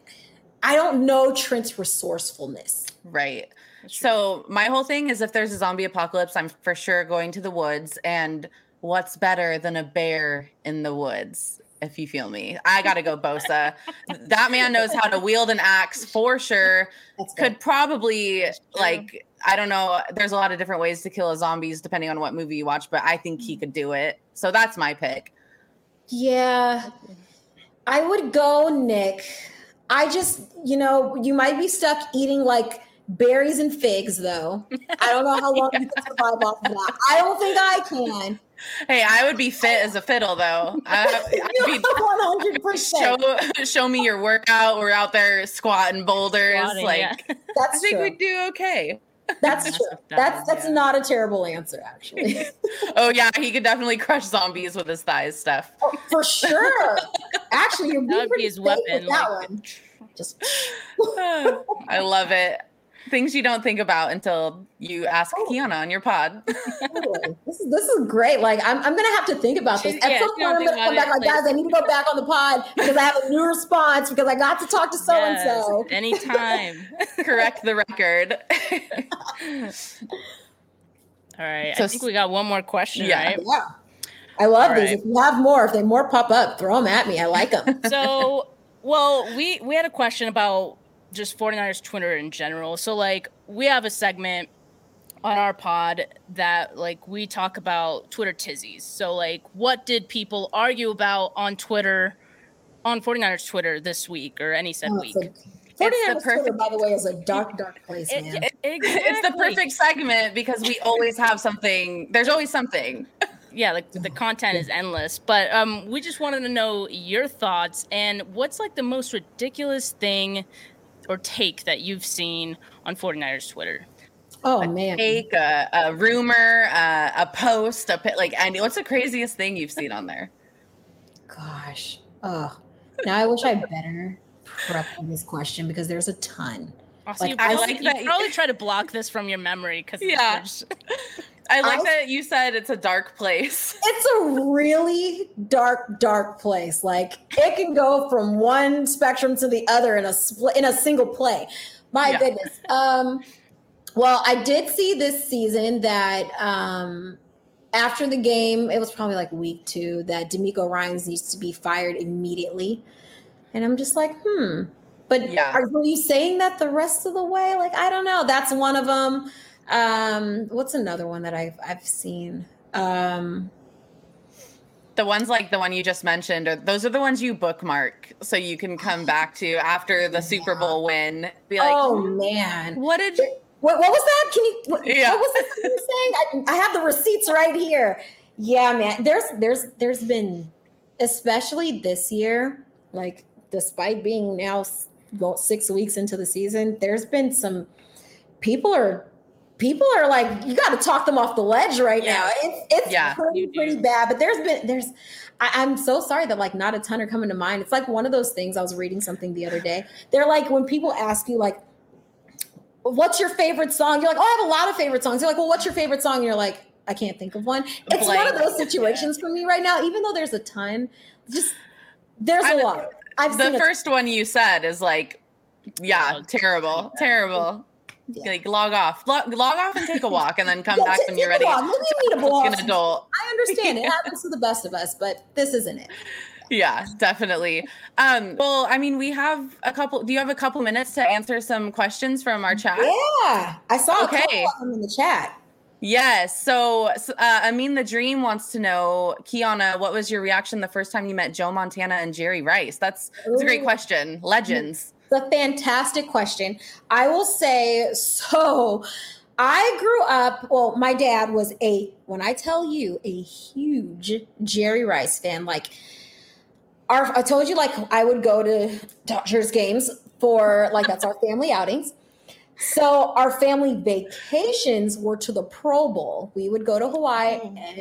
I don't know Trent's resourcefulness. Right. So my whole thing is if there's a zombie apocalypse, I'm for sure going to the woods. And what's better than a bear in the woods, if you feel me? I got to go Bosa. That man knows how to wield an axe for sure. Could probably, like... I don't know. There's a lot of different ways to kill a zombies depending on what movie you watch, but I think he could do it. So that's my pick. Yeah, I would go Nick. I just, you know, you might be stuck eating like berries and figs though. I don't know how long yeah. you can survive off of that. I don't think I can. Hey, I would be fit as a fiddle though. I, I'd be one hundred percent. Show, show me your workout. We're out there squatting boulders. Squatting, like yeah. that's I think true. We'd do okay. That's true. That's that's yeah. not a terrible answer, actually. Oh yeah, he could definitely crush zombies with his thighs stuff. Oh, for sure. Actually, you're that would be his weapon. That like, one. Just. I love it. Things you don't think about until you ask oh. Kiana on your pod. Totally. This is this is great. Like I'm I'm gonna have to think about this. At yeah, some point, I'm gonna come back. Like, guys, I need to go back on the pod because I have a new response because I got to talk to so and so. Anytime, correct the record. All right, so, I think we got one more question. Yeah, right? yeah. I love All these. Right. If you have more, if they more pop up, throw them at me. I like them. So, well, we we had a question about. Just 49ers Twitter in general. So, like, we have a segment on our pod that, like, we talk about Twitter tizzies. So, like, what did people argue about on Twitter, on 49ers Twitter this week or any said oh, week? Like, 49ers it's the perfect, Twitter, by the way, is a dark, dark place, man. It, it, exactly. It's the perfect segment because we always have something. There's always something. Yeah, like the content is endless, but um, we just wanted to know your thoughts and what's, like, the most ridiculous thing or take that you've seen on 49ers Twitter? Oh, a man. Take, a, a rumor, a, a post, a like, Andy, what's the craziest thing you've seen on there? Gosh. Oh, now I wish I better prep on this question because there's a ton. Also, like, you probably, I like that. You probably try to block this from your memory because yeah. I like I, that you said it's a dark place. It's a really dark, dark place. Like it can go from one spectrum to the other in a split, in a single play. My yeah. goodness. Um, well, I did see this season that um, after the game, it was probably like week two, that DeMeco Ryans needs to be fired immediately. And I'm just like, hmm. But yeah. are, were you saying that the rest of the way? Like, I don't know. That's one of them. Um, what's another one that I've, I've seen? Um, the ones like the one you just mentioned, or those are the ones you bookmark so you can come back to after the Super Bowl win. Be like, oh man, what did you, what, what was that? Can you, what, yeah. what was that you were saying? I, I have the receipts right here. Yeah, man. There's, there's, there's been, especially this year, like despite being now six weeks into the season, there's been some people are people are like, you got to talk them off the ledge right yeah. now. It's it's yeah, pretty, pretty bad. But there's been, there's, I, I'm so sorry that like not a ton are coming to mind. It's like one of those things. I was reading something the other day. They're like, when people ask you like, what's your favorite song? You're like, oh, I have a lot of favorite songs. You're like, well, what's your favorite song? And you're like, I can't think of one. It's Blank. One of those situations yeah. for me right now, even though there's a ton, just there's I'm, a lot. I've the seen first t- one you said is like, yeah, yeah terrible, yeah. terrible. Yeah. Like log off, log, log off and take a walk and then come yeah, back when you're ready. Log. Maybe you need a blog. An adult. I understand. It happens to the best of us, but this isn't it. Yeah, definitely. Um, well, I mean, we have a couple. Do you have a couple minutes to answer some questions from our chat? Yeah, I saw okay. a couple in the chat. Yes. So, so uh, Amin the Dream wants to know, Kiana, what was your reaction the first time you met Joe Montana and Jerry Rice? That's, that's a great question. Legends. It's a fantastic question. I will say, so I grew up, well, my dad was a, when I tell you, a huge Jerry Rice fan. Like, our, I told you, like, I would go to Dodgers games for, like, that's our family outings. So our family vacations were to the Pro Bowl. We would go to Hawaii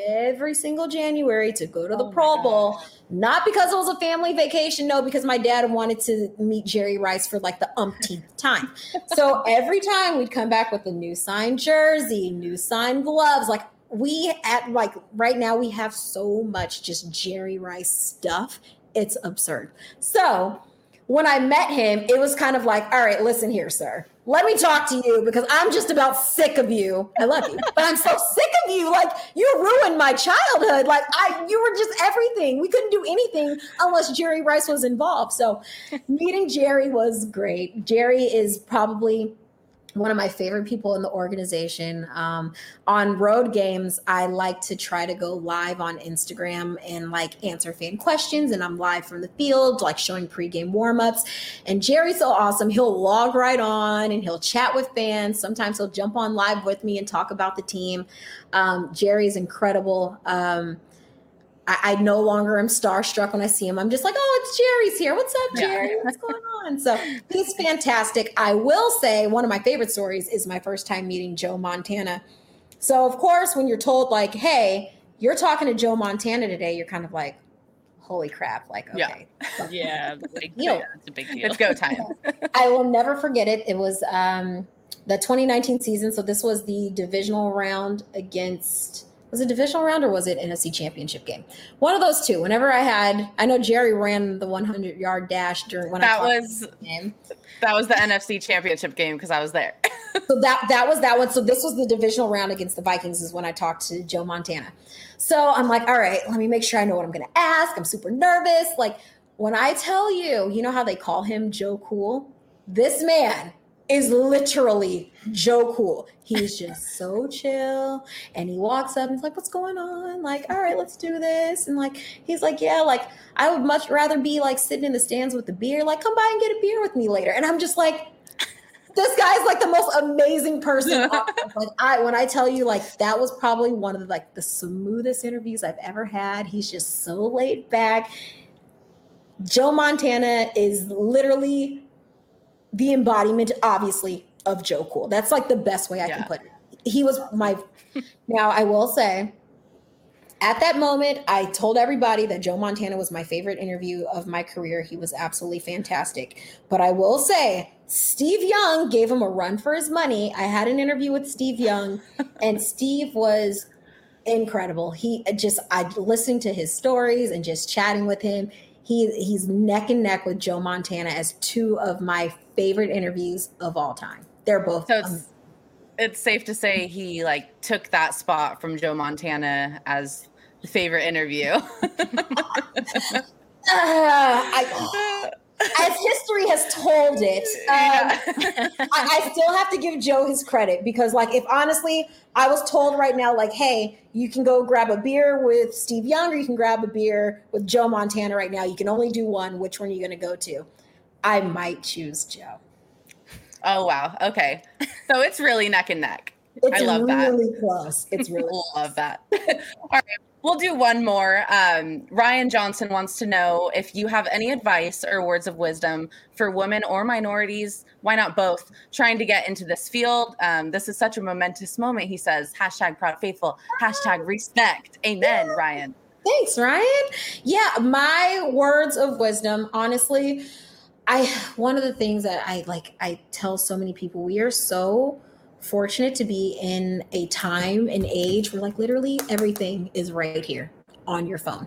every single January to go to the oh Pro Bowl. God. Not because it was a family vacation. No, because my dad wanted to meet Jerry Rice for like the umpteenth time. So every time we'd come back with a new signed jersey, new signed gloves. Like we at like right now we have so much just Jerry Rice stuff. It's absurd. So when I met him, it was kind of like, all right, listen here, sir. Let me talk to you because I'm just about sick of you. I love you, but I'm so sick of you. Like you ruined my childhood. Like I, you were just everything. We couldn't do anything unless Jerry Rice was involved. So meeting Jerry was great. Jerry is probably one of my favorite people in the organization. Um, on road games, I like to try to go live on Instagram and like answer fan questions. And I'm live from the field, like showing pregame warmups. And Jerry's so awesome. He'll log right on and he'll chat with fans. Sometimes he'll jump on live with me and talk about the team. Um, Jerry's incredible. Um, I, I no longer am starstruck when I see him. I'm just like, oh, it's Jerry's here. What's up, Jerry? Yeah. What's going on? So he's fantastic. I will say one of my favorite stories is my first time meeting Joe Montana. So, of course, when you're told like, hey, you're talking to Joe Montana today, you're kind of like, holy crap. Like, okay. Yeah, yeah, big deal. It's a big deal. It's go time. I will never forget it. It was um, the twenty nineteen season. So this was the divisional round against – was it a divisional round or was it N F C championship game? One of those two. Whenever I had, I know Jerry ran the hundred yard dash during when that I was game. That was the N F C championship game because I was there. So that that was that one. So this was the divisional round against the Vikings is when I talked to Joe Montana. So I'm like, all right, let me make sure I know what I'm going to ask. I'm super nervous. Like when I tell you, you know how they call him Joe Cool? This man is literally Joe Cool. He's just so chill. And he walks up and he's like, what's going on? Like, all right, let's do this. And like, he's like, yeah, like I would much rather be like sitting in the stands with the beer. Like come by and get a beer with me later. And I'm just like, this guy's like the most amazing person. Like I, when I tell you like, that was probably one of the, like the smoothest interviews I've ever had. He's just so laid back. Joe Montana is literally the embodiment, obviously, of Joe Cool. That's like the best way I yeah. can put it. He was my, now I will say, at that moment, I told everybody that Joe Montana was my favorite interview of my career. He was absolutely fantastic. But I will say, Steve Young gave him a run for his money. I had an interview with Steve Young, and Steve was incredible. He just, I listened to his stories and just chatting with him. He he's neck and neck with Joe Montana as two of my favorite interviews of all time. They're both. So it's, um, it's safe to say he like took that spot from Joe Montana as the favorite interview. uh, I, as history has told it, um, yeah. I, I still have to give Joe his credit because, like, if honestly, I was told right now, like, hey, you can go grab a beer with Steve Young or you can grab a beer with Joe Montana right now. You can only do one. Which one are you going to go to? I might choose Joe. Oh, wow. Okay. So it's really neck and neck. It's I love really that. Really close. It's really close. Love that. All right. We'll do one more. Um, Ryan Johnson wants to know if you have any advice or words of wisdom for women or minorities, why not both, trying to get into this field. Um, this is such a momentous moment, he says. Hashtag proud faithful. Hashtag respect. Amen, yeah. Ryan. Thanks, Ryan. Yeah, my words of wisdom, honestly, I one of the things that I like, I tell so many people, we are so fortunate to be in a time and age where like literally everything is right here on your phone.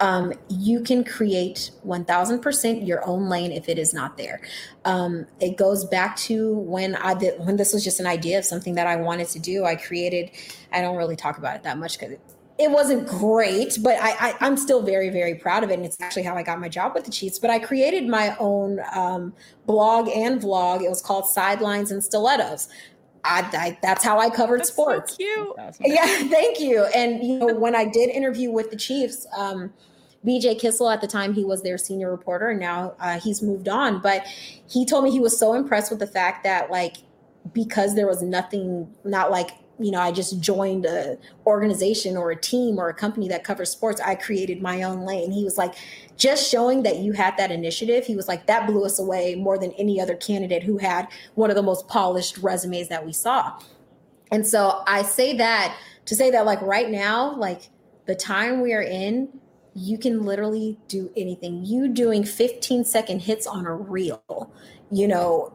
Um, you can create one thousand percent your own lane if it is not there. Um, it goes back to when I did, when this was just an idea of something that I wanted to do. I created, I don't really talk about it that much because it, it wasn't great, but I, I, I'm still very, very proud of it. And it's actually how I got my job with the Chiefs. But I created my own um, blog and vlog. It was called Sidelines and Stilettos. I, I, that's how I covered that's sports. So cute. Yeah, thank you. And you know, when I did interview with the Chiefs, um, B J Kissel at the time, he was their senior reporter, and now uh, he's moved on. But he told me he was so impressed with the fact that, like, because there was nothing, not like, you know, I just joined a organization or a team or a company that covers sports. I created my own lane. He was like, just showing that you had that initiative. He was like, that blew us away more than any other candidate who had one of the most polished resumes that we saw. And so I say that to say that, like, right now, like the time we are in, you can literally do anything. You doing fifteen second hits on a reel, you know,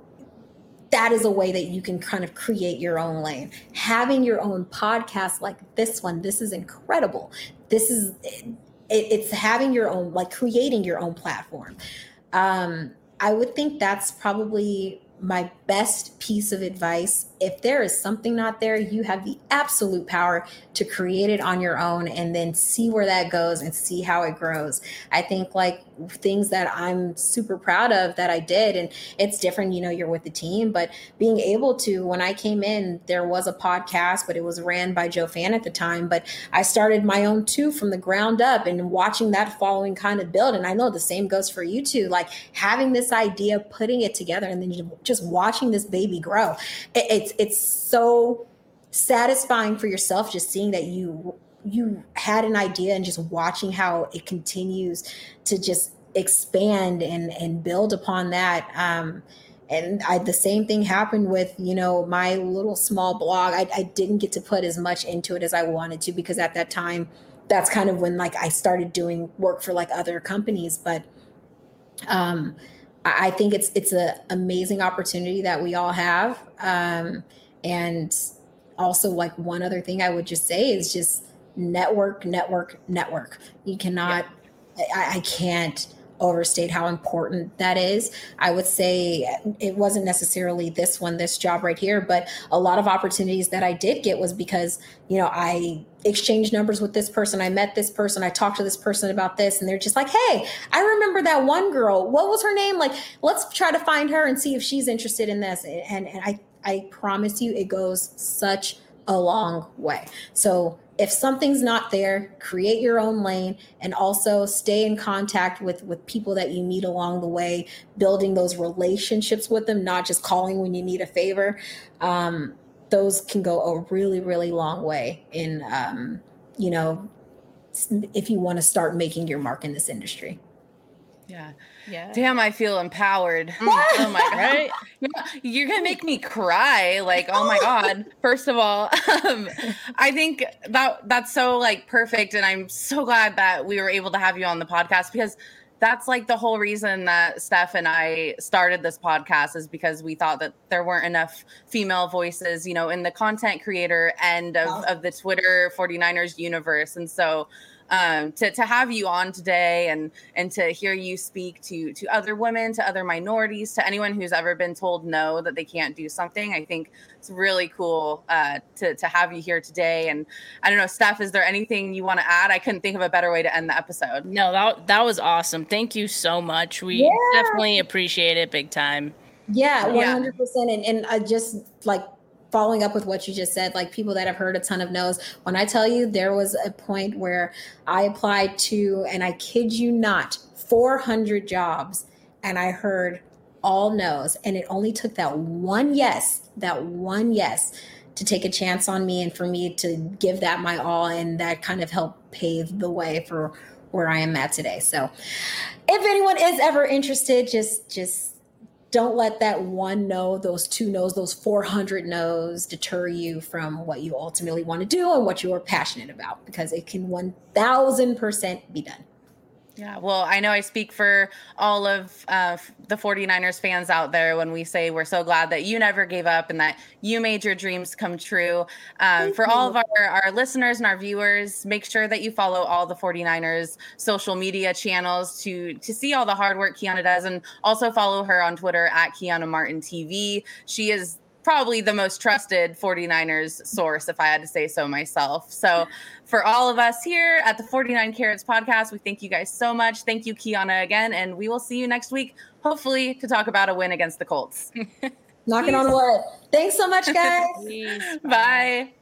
that is a way that you can kind of create your own lane. Having your own podcast like this one, this is incredible. This is, it, it's having your own, like creating your own platform. Um, I would think that's probably my best piece of advice. If there is something not there, you have the absolute power to create it on your own and then see where that goes and see how it grows. I think like things that I'm super proud of that I did, and it's different, you know, you're with the team, but being able to, when I came in, there was a podcast, but it was ran by Joe Fan at the time, but I started my own too from the ground up and watching that following kind of build. And I know the same goes for you too, like having this idea, putting it together, and then just watching this baby grow. It, it's, it's so satisfying for yourself, just seeing that you you had an idea and just watching how it continues to just expand and, and build upon that. Um, and I, the same thing happened with, you know, my little small blog. I, I didn't get to put as much into it as I wanted to, because at that time, that's kind of when like I started doing work for like other companies. But um, I, I think it's, it's an amazing opportunity that we all have. Um, and also like one other thing I would just say is just, network, network, network. You cannot, yeah. I, I can't overstate how important that is. I would say it wasn't necessarily this one, this job right here, but a lot of opportunities that I did get was because, you know, I exchanged numbers with this person. I met this person. I talked to this person about this, and they're just like, hey, I remember that one girl. What was her name? Like, let's try to find her and see if she's interested in this. And, and I, I promise you, it goes such a long way. So if something's not there, create your own lane, and also stay in contact with, with people that you meet along the way, building those relationships with them, not just calling when you need a favor. Um, those can go a really, really long way in, um, you know, if you want to start making your mark in this industry. Yeah. Yeah. Damn, I feel empowered. Oh my God. Right? You're going to make me cry. Like, oh my God. First of all, um, I think that that's so like perfect. And I'm so glad that we were able to have you on the podcast, because that's like the whole reason that Steph and I started this podcast, is because we thought that there weren't enough female voices, you know, in the content creator end of, wow. of the Twitter forty-niners universe. And so Um, to, to have you on today and and to hear you speak to to other women, to other minorities, to anyone who's ever been told no, that they can't do something. I think it's really cool uh, to, to have you here today. And I don't know, Steph, is there anything you want to add? I couldn't think of a better way to end the episode. No, that, that was awesome. Thank you so much. We yeah. definitely appreciate it big time. Yeah, one hundred percent. Yeah. And, and I just like, following up with what you just said, like people that have heard a ton of no's. When I tell you, there was a point where I applied to, and I kid you not, four hundred jobs, and I heard all no's. And it only took that one yes, that one yes to take a chance on me and for me to give that my all, and that kind of helped pave the way for where I am at today. So if anyone is ever interested, just just don't let that one no, those two no's, those four hundred no's deter you from what you ultimately want to do and what you're passionate about, because it can one thousand percent be done. Yeah, well, I know I speak for all of uh, the 49ers fans out there when we say we're so glad that you never gave up and that you made your dreams come true. Um, for you. all of our, our listeners and our viewers, make sure that you follow all the 49ers social media channels to, to see all the hard work Kiana does, and also follow her on Twitter at Kiana Martin T V. She is probably the most trusted 49ers source, if I had to say so myself. So for all of us here at the forty-nine Carats Podcast, we thank you guys so much. Thank you, Kiana, again. And we will see you next week, hopefully, to talk about a win against the Colts. Knocking on wood. Thanks so much, guys. Bye. Bye.